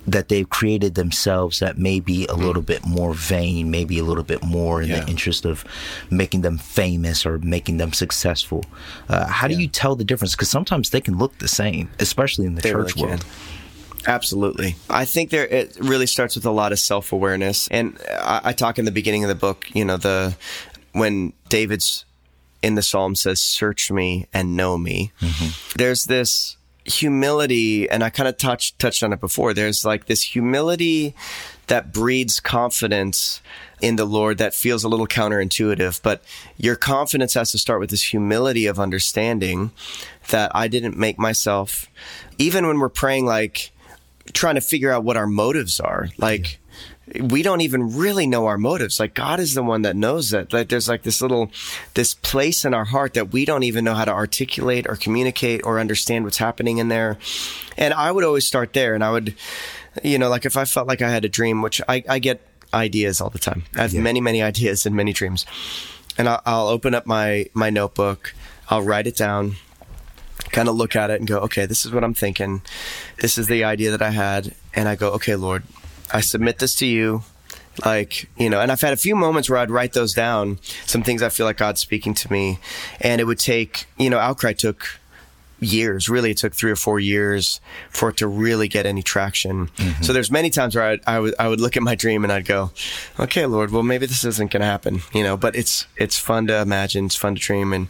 that they've created themselves that may be a little bit more vain, maybe a little bit more in yeah. the interest of making them famous or making them successful? Uh, how yeah. do you tell the difference? Because sometimes they can look the same, especially in the they church really world. Absolutely. I think there it really starts with a lot of self-awareness. And I, I talk in the beginning of the book, you know, the when David's in the Psalm says, search me and know me. Mm-hmm. There's this humility, and I kind of touched touched on it before. There's like this humility that breeds confidence in the Lord that feels a little counterintuitive, but your confidence has to start with this humility of understanding that I didn't make myself. Even when we're praying, like trying to figure out what our motives are, like yeah. we don't even really know our motives. Like God is the one that knows that. Like there's like this little, this place in our heart that we don't even know how to articulate or communicate or understand what's happening in there. And I would always start there. And I would, you know, like if I felt like I had a dream, which I, I get ideas all the time. I have yeah. many, many ideas and many dreams. And I'll, I'll open up my, my notebook. I'll write it down, kind of look at it and go, okay, this is what I'm thinking. This is the idea that I had. And I go, okay, Lord, I submit this to you, like, you know, and I've had a few moments where I'd write those down, some things I feel like God's speaking to me, and it would take, you know, Outcry took years, really it took three or four years for it to really get any traction. Mm-hmm. So there's many times where I'd, I would I would look at my dream and I'd go, okay, Lord, well, maybe this isn't going to happen, you know, but it's it's fun to imagine, it's fun to dream. And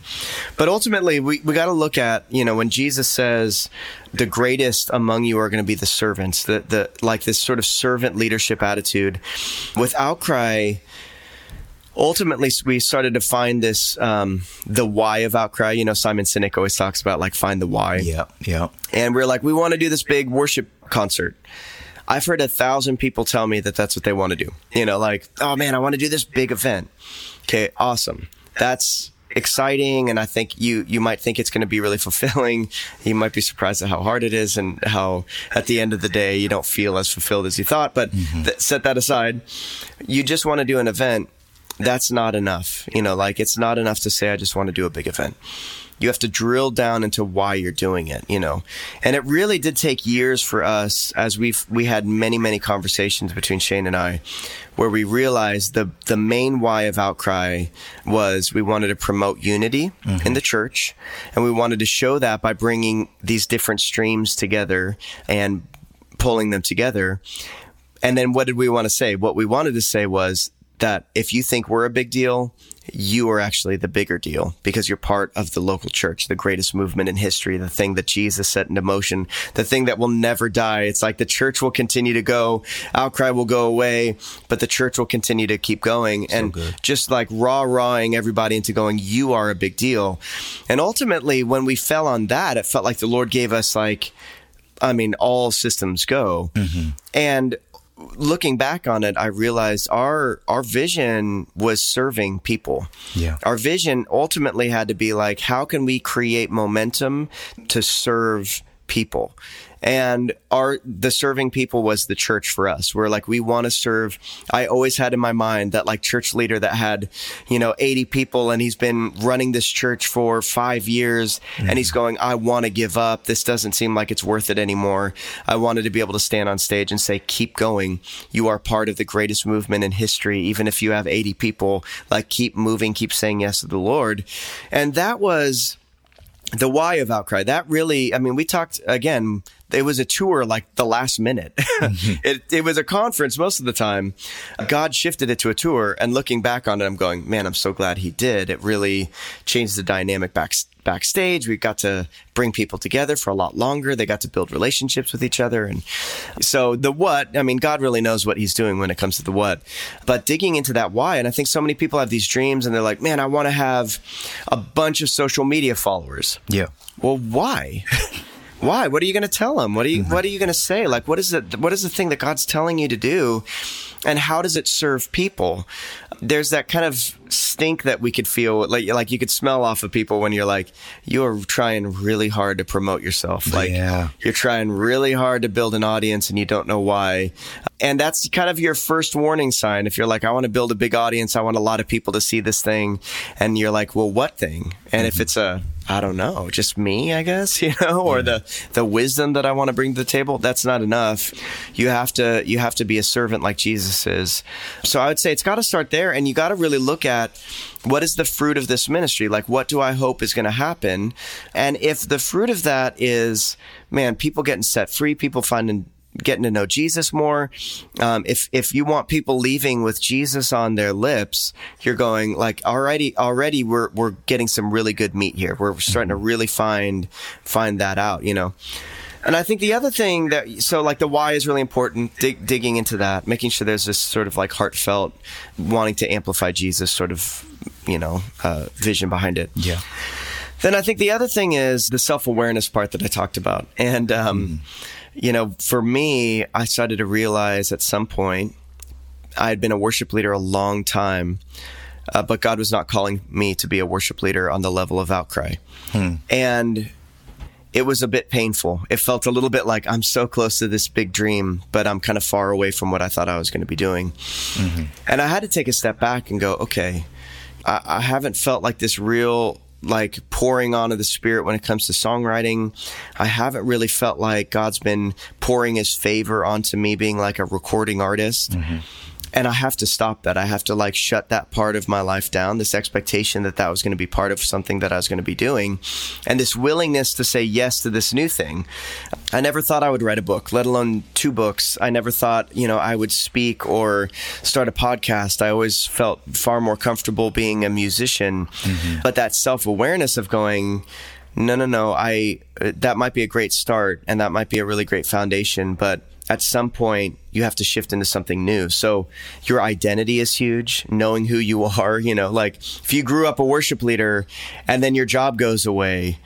but ultimately, we, we got to look at, you know, when Jesus says, the greatest among you are going to be the servants, the, the like this sort of servant leadership attitude. With Outcry, ultimately, we started to find this, um, the why of Outcry. You know, Simon Sinek always talks about like find the why. Yeah, yeah. And we're like, we want to do this big worship concert. I've heard a thousand people tell me that that's what they want to do. You know, like, oh man, I want to do this big event. Okay, awesome. That's exciting. And I think you, you might think it's going to be really fulfilling. You might be surprised at how hard it is and how at the end of the day, you don't feel as fulfilled as you thought. But mm-hmm. th- set that aside. You just want to do an event. That's not enough. You know, like it's not enough to say, I just want to do a big event. You have to drill down into why you're doing it, you know. And it really did take years for us, as we've we had many, many conversations between Shane and I, where we realized the the main why of Outcry was we wanted to promote unity mm-hmm. in the church, and we wanted to show that by bringing these different streams together and pulling them together. And then what did we want to say? What we wanted to say was that if you think we're a big deal, you are actually the bigger deal because you're part of the local church, the greatest movement in history, the thing that Jesus set into motion, the thing that will never die. It's like the church will continue to go, Outcry will go away, but the church will continue to keep going. So and good. Just like rah-rahing everybody into going, you are a big deal. And ultimately, when we fell on that, it felt like the Lord gave us like, I mean, all systems go. Mm-hmm. And looking back on it, I realized our our vision was serving people. Yeah. Our vision ultimately had to be like, how can we create momentum to serve people? And our the serving people was the church for us. We're like, we want to serve. I always had in my mind that like church leader that had, you know, eighty people and he's been running this church for five years mm-hmm. and he's going, I want to give up. This doesn't seem like it's worth it anymore. I wanted to be able to stand on stage and say, keep going. You are part of the greatest movement in history. Even if you have eighty people, like keep moving, keep saying yes to the Lord. And that was the why of Outcry. That really, I mean, we talked again, it was a tour like the last minute. Mm-hmm. it, it was a conference most of the time. God shifted it to a tour. And looking back on it, I'm going, man, I'm so glad he did. It really changed the dynamic back, backstage. We got to bring people together for a lot longer. They got to build relationships with each other. And so the what, I mean, God really knows what he's doing when it comes to the what. But digging into that why, and I think so many people have these dreams and they're like, man, I want to have a bunch of social media followers. Yeah. Well, why? Why? What are you going to tell them? What are you, mm-hmm. what are you going to say? Like, what is it? What is the thing that God's telling you to do? And how does it serve people? There's that kind of stink that we could feel, like, like you could smell off of people when you're like, you're trying really hard to promote yourself. Like yeah. you're trying really hard to build an audience and you don't know why. And that's kind of your first warning sign. If you're like, I want to build a big audience, I want a lot of people to see this thing. And you're like, well, what thing? And mm-hmm. if it's a, I don't know, just me, I guess, you know, or yeah. the, the wisdom that I want to bring to the table, that's not enough. You have to, you have to be a servant like Jesus is. So I would say it's got to start there, and you got to really look at what is the fruit of this ministry? Like, what do I hope is going to happen? And if the fruit of that is, man, people getting set free, people finding, getting to know Jesus more. Um, if, if you want people leaving with Jesus on their lips, you're going like, already, already we're, we're getting some really good meat here. We're starting to really find, find that out, you know? And I think the other thing that, so like the why is really important, dig, digging into that, making sure there's this sort of like heartfelt wanting to amplify Jesus sort of, you know, uh, vision behind it. Yeah. Then I think the other thing is the self-awareness part that I talked about. And, um, mm. you know, for me, I started to realize at some point I had been a worship leader a long time, uh, but God was not calling me to be a worship leader on the level of Outcry. Hmm. And it was a bit painful. It felt a little bit like I'm so close to this big dream, but I'm kind of far away from what I thought I was going to be doing. Mm-hmm. And I had to take a step back and go, okay, I, I haven't felt like this real like pouring on of the Spirit when it comes to songwriting. I haven't really felt like God's been pouring his favor onto me being like a recording artist. Mm-hmm. And I have to stop that. I have to like shut that part of my life down, this expectation that that was going to be part of something that I was going to be doing, and this willingness to say yes to this new thing. I never thought I would write a book, let alone two books. I never thought, you know, I would speak or start a podcast. I always felt far more comfortable being a musician. Mm-hmm. But that self-awareness of going, no, no, no, I that might be a great start and that might be a really great foundation, but at some point you have to shift into something new. So your identity is huge, knowing who you are, you know, like if you grew up a worship leader and then your job goes away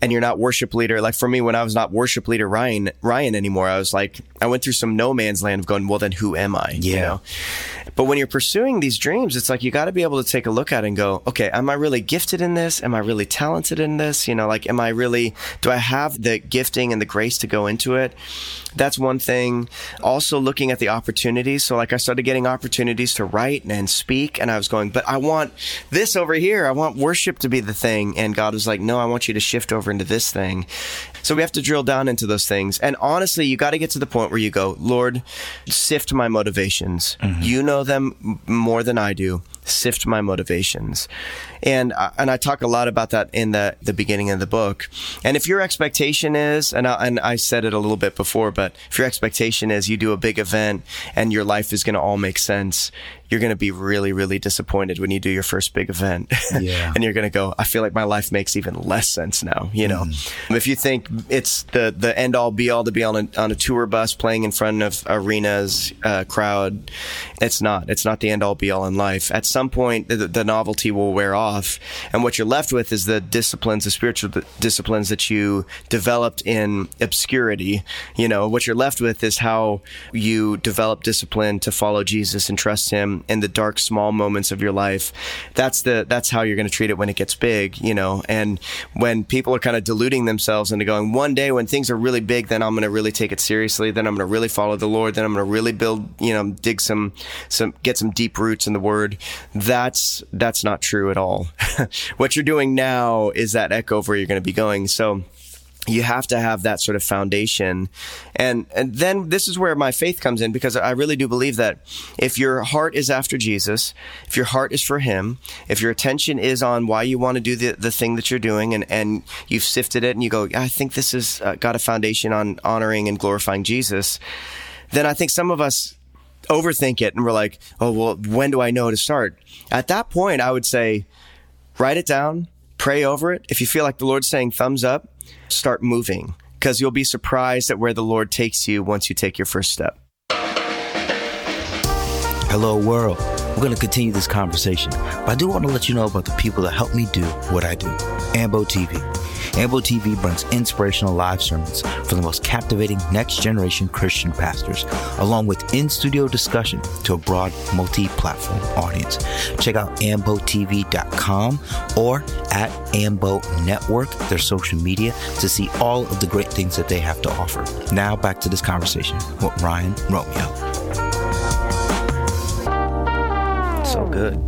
and you're not worship leader. Like for me, when I was not worship leader Ryan Ryan anymore, I was like, I went through some no man's land of going, well, then who am I? Yeah. You know? But when you're pursuing these dreams, it's like you got to be able to take a look at it and go, okay, am I really gifted in this? Am I really talented in this? You know, like, am I really, do I have the gifting and the grace to go into it? That's one thing. Also looking at the opportunities. So like I started getting opportunities to write and speak, and I was going, but I want this over here. I want worship to be the thing. And God was like, no, I want you to shift over into this thing. So we have to drill down into those things. And honestly, you got to get to the point where you go, Lord, sift my motivations. Mm-hmm. You know them more than I do. Sift my motivations. And and I talk a lot about that in the, the beginning of the book. And if your expectation is, and I, and I said it a little bit before, but if your expectation is you do a big event and your life is going to all make sense, you're going to be really, really disappointed when you do your first big event. Yeah. And you're going to go, I feel like my life makes even less sense now. You know, mm. If you think it's the, the end all be all to be on a, on a tour bus playing in front of arenas, uh, crowd, it's not. It's not the end all be all in life. At some point, the, the novelty will wear off. And what you're left with is the disciplines, the spiritual disciplines that you developed in obscurity. You know, what you're left with is how you develop discipline to follow Jesus and trust him in the dark, small moments of your life. That's the, that's how you're going to treat it when it gets big, you know, and when people are kind of deluding themselves into going, one day when things are really big, then I'm going to really take it seriously. Then I'm going to really follow the Lord. Then I'm going to really build, you know, dig some, some, get some deep roots in the word. That's, that's not true at all. What you're doing now is that echo of where you're going to be going. So you have to have that sort of foundation. And and then this is where my faith comes in, because I really do believe that if your heart is after Jesus, if your heart is for him, if your attention is on why you want to do the, the thing that you're doing, and, and you've sifted it and you go, I think this has uh, got a foundation on honoring and glorifying Jesus, then I think some of us overthink it and we're like, oh, well, when do I know to start? At that point, I would say, write it down, pray over it. If you feel like the Lord's saying thumbs up, start moving, because you'll be surprised at where the Lord takes you once you take your first step. Hello, world. We're going to continue this conversation, but I do want to let you know about the people that help me do what I do. Ambo T V. Ambo T V brings inspirational live sermons from the most captivating next-generation Christian pastors, along with in-studio discussion to a broad multi-platform audience. Check out ambo t v dot com or at Ambo Network, their social media, to see all of the great things that they have to offer. Now back to this conversation with Ryan Romeo. So good.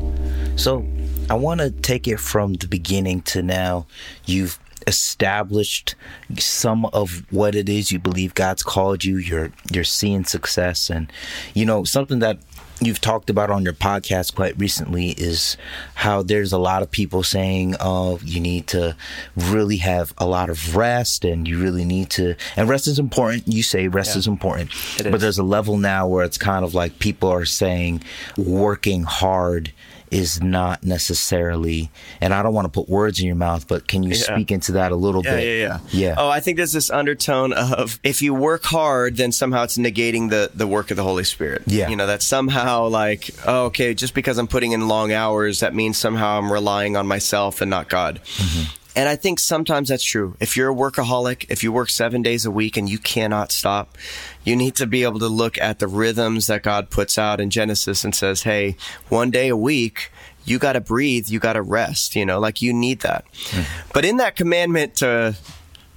So I want to take it from the beginning to now. You've established some of what it is you believe God's called you. You're you're seeing success. And, you know, something that you've talked about on your podcast quite recently is how there's a lot of people saying, oh, you need to really have a lot of rest, and you really need to. And rest is important. You say rest yeah, is important. It is. But there's a level now where it's kind of like people are saying working hard is not necessarily, and I don't want to put words in your mouth, but can you yeah. speak into that a little yeah, bit? Yeah, yeah, yeah. Oh, I think there's this undertone of if you work hard, then somehow it's negating the, the work of the Holy Spirit. Yeah. You know, that somehow like, oh, okay, just because I'm putting in long hours, that means somehow I'm relying on myself and not God. Mm-hmm. And I think sometimes that's true. If you're a workaholic, if you work seven days a week and you cannot stop, you need to be able to look at the rhythms that God puts out in Genesis and says, hey, one day a week, you got to breathe, you got to rest, you know, like you need that. Mm. But in that commandment to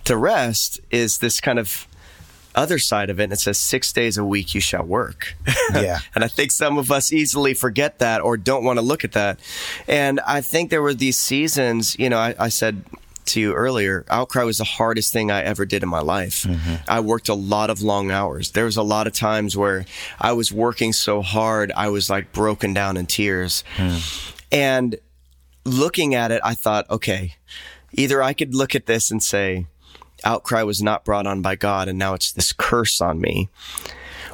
to rest is this kind of other side of it, and it says six days a week you shall work. Yeah. And I think some of us easily forget that or don't want to look at that. And I think there were these seasons, you know, I, I said to you earlier, Outcry was the hardest thing I ever did in my life. Mm-hmm. I worked a lot of long hours. There was a lot of times where I was working so hard, I was like broken down in tears. Mm. And looking at it, I thought, okay, either I could look at this and say, Outcry was not brought on by God, and now it's this curse on me.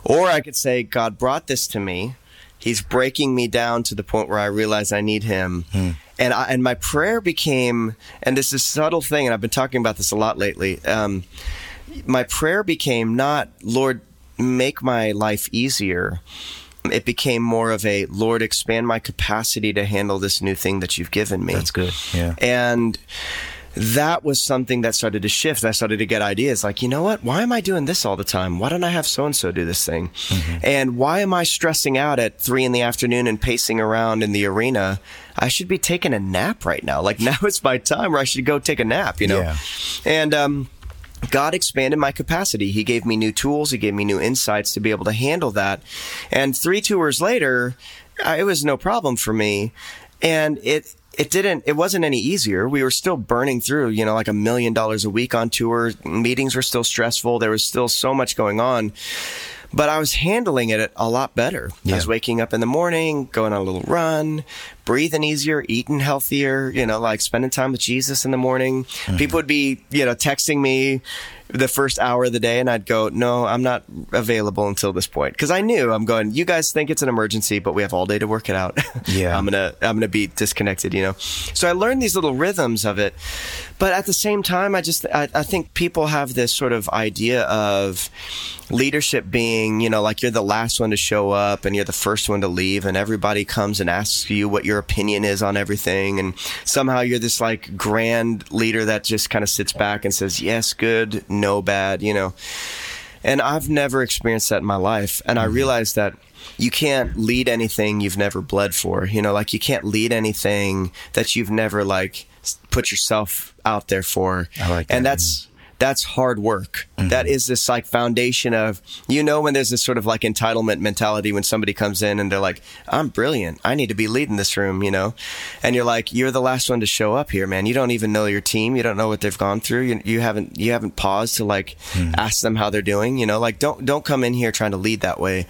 Or I could say, God brought this to me. He's breaking me down to the point where I realize I need him. Mm. And I, and my prayer became, and this is a subtle thing, and I've been talking about this a lot lately. Um, my prayer became not, Lord, make my life easier. It became more of a, Lord, expand my capacity to handle this new thing that you've given me. That's good. Yeah. And that was something that started to shift. I started to get ideas like, you know what? Why am I doing this all the time? Why don't I have so-and-so do this thing? Mm-hmm. And why am I stressing out at three in the afternoon and pacing around in the arena? I should be taking a nap right now. Like, now it's my time where I should go take a nap, you know? Yeah. And, um, God expanded my capacity. He gave me new tools. He gave me new insights to be able to handle that. And three tours later, I, it was no problem for me. And it, It didn't, it wasn't any easier. We were still burning through, you know, like a million dollars a week on tour. Meetings were still stressful. There was still so much going on, but I was handling it a lot better. Yeah. I was waking up in the morning, going on a little run, breathing easier, eating healthier, you know, like spending time with Jesus in the morning. Mm-hmm. People would be, you know, texting me the first hour of the day, and I'd go, no, I'm not available until this point. Cause I knew, I'm going, you guys think it's an emergency, but we have all day to work it out. Yeah. I'm going to, I'm going to be disconnected, you know? So I learned these little rhythms of it. But at the same time, I just, I, I think people have this sort of idea of leadership being, you know, like you're the last one to show up and you're the first one to leave, and everybody comes and asks you what your opinion is on everything. And somehow you're this like grand leader that just kind of sits back and says, yes, good, no, bad, you know. And I've never experienced that in my life. And I realized that you can't lead anything you've never bled for, you know, like you can't lead anything that you've never like put yourself out there for. I like that, and that's, yeah. That's hard work. Mm-hmm. That is this like foundation of, you know, when there's this sort of like entitlement mentality when somebody comes in and they're like, I'm brilliant, I need to be leading this room, you know? And you're like, you're the last one to show up here, man. You don't even know your team. You don't know what they've gone through. You, you haven't, you haven't paused to like mm-hmm. ask them how they're doing, you know, like don't, don't come in here trying to lead that way.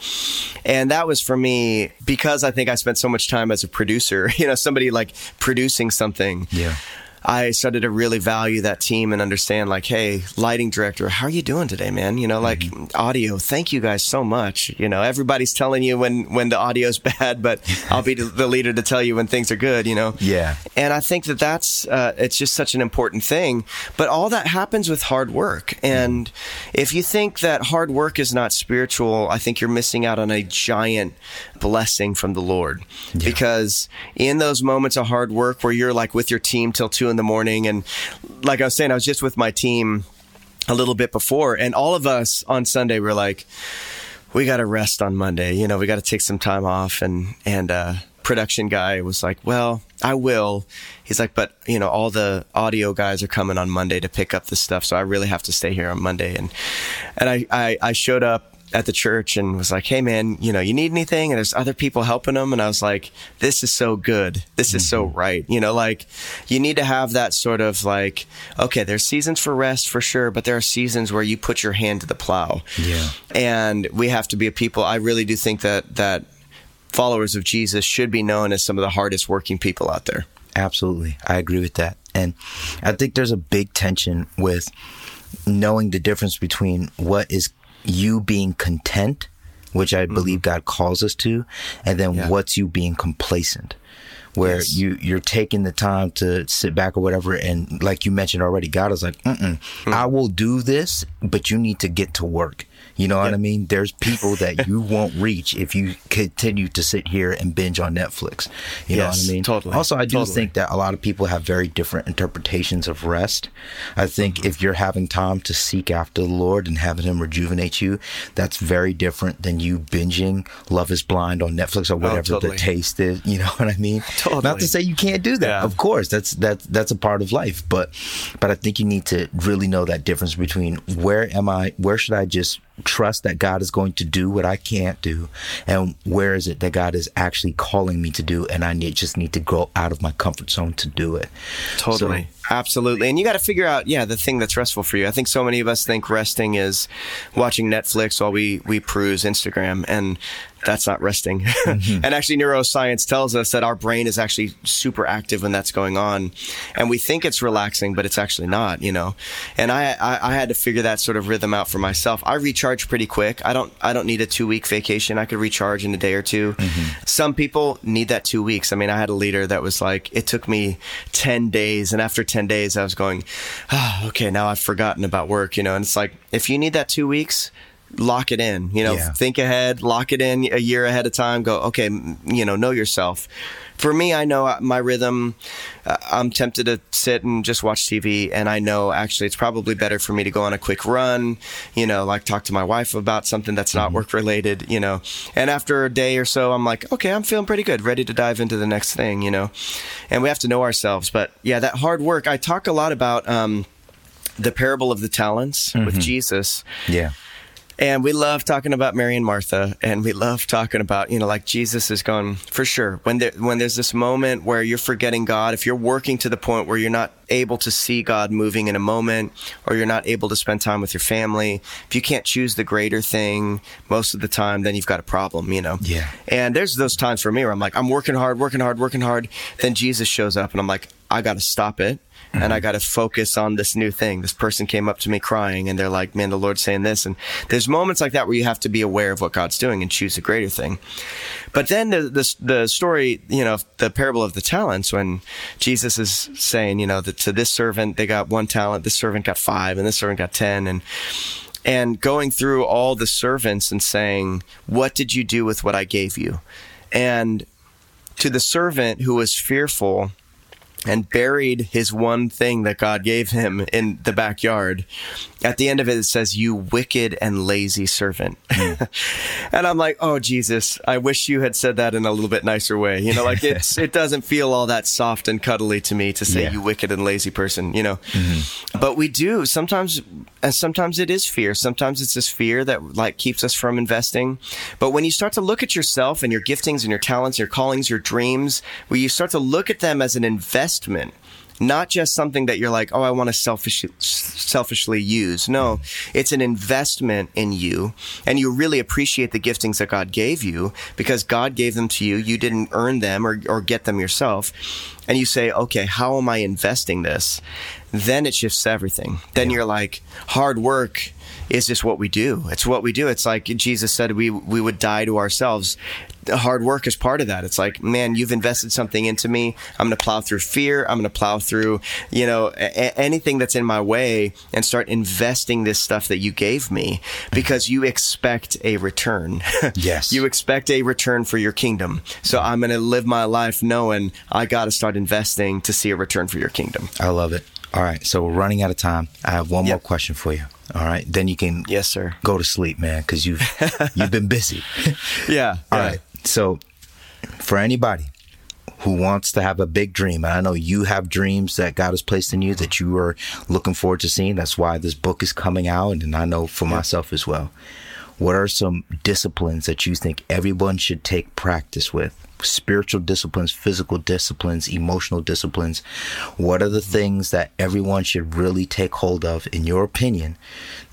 And that was for me, because I think I spent so much time as a producer, you know, somebody like producing something. Yeah. I started to really value that team and understand like, hey, lighting director, how are you doing today, man? You know, like mm-hmm. audio, thank you guys so much. You know, everybody's telling you when, when the audio's bad, but I'll be the leader to tell you when things are good, you know? Yeah. And I think that that's, uh, it's just such an important thing, but all that happens with hard work. And mm-hmm. if you think that hard work is not spiritual, I think you're missing out on a giant blessing from the Lord, yeah. because in those moments of hard work where you're like with your team till two in the morning. And like I was saying, I was just with my team a little bit before, and all of us on Sunday were like, we got to rest on Monday. You know, we got to take some time off. And, and, uh, production guy was like, well, I will. He's like, but you know, all the audio guys are coming on Monday to pick up the stuff. So I really have to stay here on Monday. And, and I, I, I showed up at the church and was like, hey man, you know, you need anything? And there's other people helping them. And I was like, this is so good. This mm-hmm. is so right. You know, like you need to have that sort of like, okay, there's seasons for rest for sure, but there are seasons where you put your hand to the plow. Yeah. And we have to be a people. I really do think that, that followers of Jesus should be known as some of the hardest working people out there. Absolutely. I agree with that. And I think there's a big tension with knowing the difference between what is you being content, which I believe mm-hmm. God calls us to, and then yeah. what's you being complacent, where yes. you, you're taking the time to sit back or whatever. And like you mentioned already, God is like, Mm-mm, mm. I will do this, but you need to get to work. You know yeah. what I mean? There's people that you won't reach if you continue to sit here and binge on Netflix. You yes, know what I mean? Totally. Also, I do totally. think that a lot of people have very different interpretations of rest. I think mm-hmm. if you're having time to seek after the Lord and having him rejuvenate you, that's very different than you binging Love is Blind on Netflix or whatever oh, totally. the taste is. You know what I mean? Totally. Not to say you can't do that. Yeah. Of course, that's, that's, that's a part of life. But, but I think you need to really know that difference between where am I, where should I just trust that God is going to do what I can't do, and where is it that God is actually calling me to do, and I need, just need to go out of my comfort zone to do it. Totally. So, absolutely. And you got to figure out, yeah, the thing that's restful for you. I think so many of us think resting is watching Netflix while we, we peruse Instagram, and that's not resting. Mm-hmm. And actually neuroscience tells us that our brain is actually super active when that's going on. And we think it's relaxing, but it's actually not, you know? And I, I, I had to figure that sort of rhythm out for myself. I recharge pretty quick. I don't, I don't need a two week vacation. I could recharge in a day or two. Mm-hmm. Some people need that two weeks. I mean, I had a leader that was like, it took me ten days. And after ten days, I was going, oh, okay, now I've forgotten about work, you know? And it's like, if you need that two weeks, lock it in, you know, yeah. think ahead, lock it in a year ahead of time, go, okay, you know, know yourself. For me, I know my rhythm, uh, I'm tempted to sit and just watch T V, and I know actually it's probably better for me to go on a quick run, you know, like talk to my wife about something that's not mm-hmm. work related, you know, and after a day or so, I'm like, okay, I'm feeling pretty good, ready to dive into the next thing, you know, and we have to know ourselves. But yeah, that hard work, I talk a lot about um, the parable of the talents mm-hmm. with Jesus. Yeah. And we love talking about Mary and Martha, and we love talking about, you know, like Jesus is going, for sure, when there, when there's this moment where you're forgetting God, if you're working to the point where you're not able to see God moving in a moment, or you're not able to spend time with your family, if you can't choose the greater thing most of the time, then you've got a problem, you know? Yeah. And there's those times for me where I'm like, I'm working hard, working hard, working hard. Then Jesus shows up and I'm like, I got to stop it. Mm-hmm. And I got to focus on this new thing. This person came up to me crying and they're like, man, the Lord's saying this. And there's moments like that where you have to be aware of what God's doing and choose a greater thing. But then the, the, the story, you know, the parable of the talents, when Jesus is saying, you know, that to this servant, they got one talent, this servant got five, and this servant got ten. And, and going through all the servants and saying, what did you do with what I gave you? And to the servant who was fearful and buried his one thing that God gave him in the backyard, at the end of it, it says, you wicked and lazy servant. Mm. And I'm like, oh, Jesus, I wish you had said that in a little bit nicer way. You know, like it's, it doesn't feel all that soft and cuddly to me to say, yeah. you wicked and lazy person, you know. Mm-hmm. But we do sometimes, and sometimes it is fear. Sometimes it's this fear that like keeps us from investing. But when you start to look at yourself and your giftings and your talents, your callings, your dreams, where you start to look at them as an investment, not just something that you're like, oh, I want to selfish, selfishly use. No, it's an investment in you. And you really appreciate the giftings that God gave you because God gave them to you. You didn't earn them or, or get them yourself. And you say, okay, how am I investing this? Then it shifts everything. Then yeah. you're like, hard work is just what we do. It's what we do. It's like Jesus said, we we would die to ourselves. Hard work is part of that. It's like, man, you've invested something into me. I'm going to plow through fear. I'm going to plow through, you know, a- anything that's in my way and start investing this stuff that you gave me because you expect a return. Yes. You expect a return for your kingdom. So I'm going to live my life knowing I got to start investing to see a return for your kingdom. I love it. All right, so we're running out of time. I have one yep. more question for you. All right, then you can yes, sir. Go to sleep, man, because you've you've been busy. yeah. All yeah. right. So, for anybody who wants to have a big dream, and I know you have dreams that God has placed in you that you are looking forward to seeing. That's why this book is coming out, and I know for yep. myself as well. What are some disciplines that you think everyone should take practice with? Spiritual disciplines, physical disciplines, emotional disciplines. What are the things that everyone should really take hold of, in your opinion,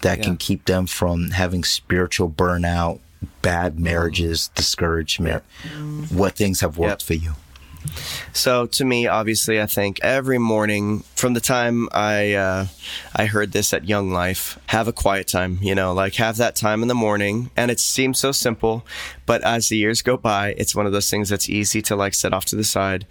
that yeah. can keep them from having spiritual burnout, bad marriages, mm. discouragement? Mm. What things have worked yep. for you? So to me, obviously, I think every morning from the time I uh, I heard this at Young Life, have a quiet time, you know, like have that time in the morning. And it seems so simple, but as the years go by, it's one of those things that's easy to like set off to the side.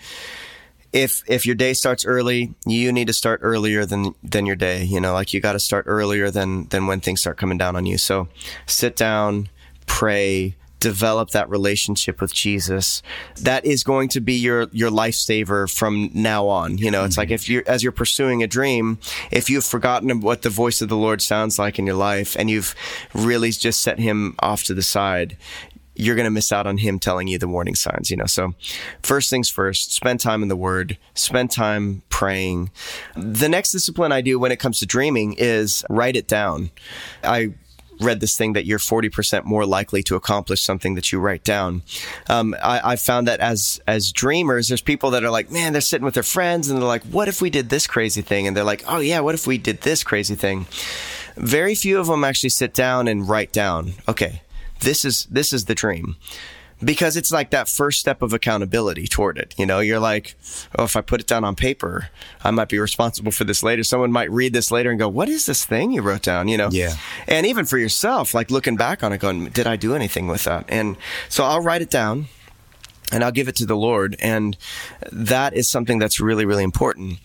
If if your day starts early, you need to start earlier than than your day, you know, like you got to start earlier than than when things start coming down on you. So sit down, pray, develop that relationship with Jesus. That is going to be your, your lifesaver from now on. You know, it's mm-hmm. like if you're, as you're pursuing a dream, if you've forgotten what the voice of the Lord sounds like in your life and you've really just set him off to the side, you're going to miss out on him telling you the warning signs, you know? So first things first, spend time in the word, spend time praying. The next discipline I do when it comes to dreaming is write it down. I read this thing that you're forty percent more likely to accomplish something that you write down. Um, I, I found that as as dreamers, there's people that are like, man, they're sitting with their friends and they're like, what if we did this crazy thing? And they're like, oh yeah, what if we did this crazy thing? Very few of them actually sit down and write down, okay, this is this is the dream. Because it's like that first step of accountability toward it. You know, you're like, oh, if I put it down on paper, I might be responsible for this later. Someone might read this later and go, what is this thing you wrote down? You know, yeah. And even for yourself, like looking back on it going, did I do anything with that? And so I'll write it down. and I'll give it to the Lord. And that is something that's really, really important.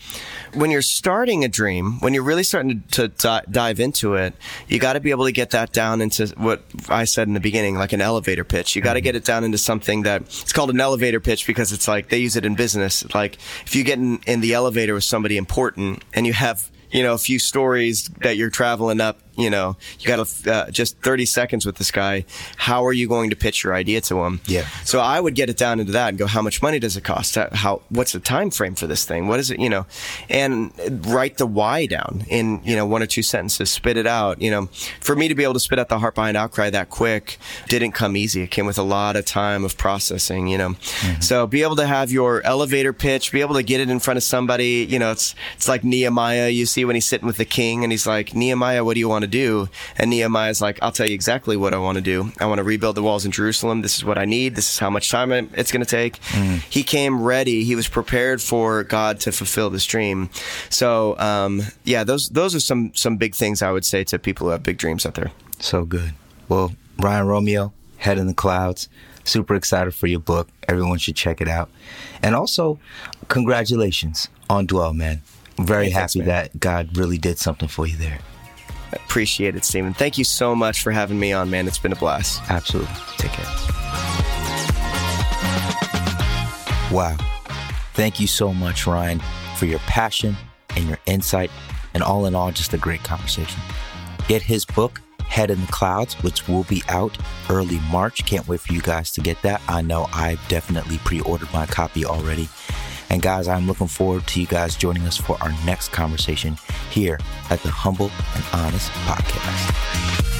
When you're starting a dream, when you're really starting to, to d- dive into it, you got to be able to get that down into what I said in the beginning, like an elevator pitch. You got to get it down into something that, it's called an elevator pitch because it's like, they use it in business. Like if you get in, in the elevator with somebody important and you have, you know, a few stories that you're traveling up, you know, you got to, uh, just thirty seconds with this guy. How are you going to pitch your idea to him? Yeah. So I would get it down into that and go, how much money does it cost? How, how what's the time frame for this thing? What is it, you know, and write the why down in, you know, one or two sentences, spit it out. You know, for me to be able to spit out the heart behind Outcry that quick didn't come easy. It came with a lot of time of processing, you know, mm-hmm. So be able to have your elevator pitch, be able to get it in front of somebody. You know, it's, it's like Nehemiah, you see when he's sitting with the king and he's like, Nehemiah, what do you want to do? And Nehemiah's like, I'll tell you exactly what I want to do. I want to rebuild the walls in Jerusalem. This is what I need. This is how much time it's going to take. Mm. He came ready. He was prepared for God to fulfill this dream. So, um, yeah, those those are some some big things I would say to people who have big dreams out there. So good. Well, Ryan Romeo, Head in the Clouds. Super excited for your book. Everyone should check it out. And also, congratulations on Dwell, man. Very Thanks, happy man. That God really did something for you there. Appreciate it, Stephen. Thank you so much for having me on, man. It's been a blast. Absolutely. Take care. Wow. Thank you so much, Ryan, for your passion and your insight, and all in all, just a great conversation. Get his book, Head in the Clouds, which will be out early March. Can't wait for you guys to get that. I know I've definitely pre-ordered my copy already. And guys, I'm looking forward to you guys joining us for our next conversation here at the Humble and Honest Podcast.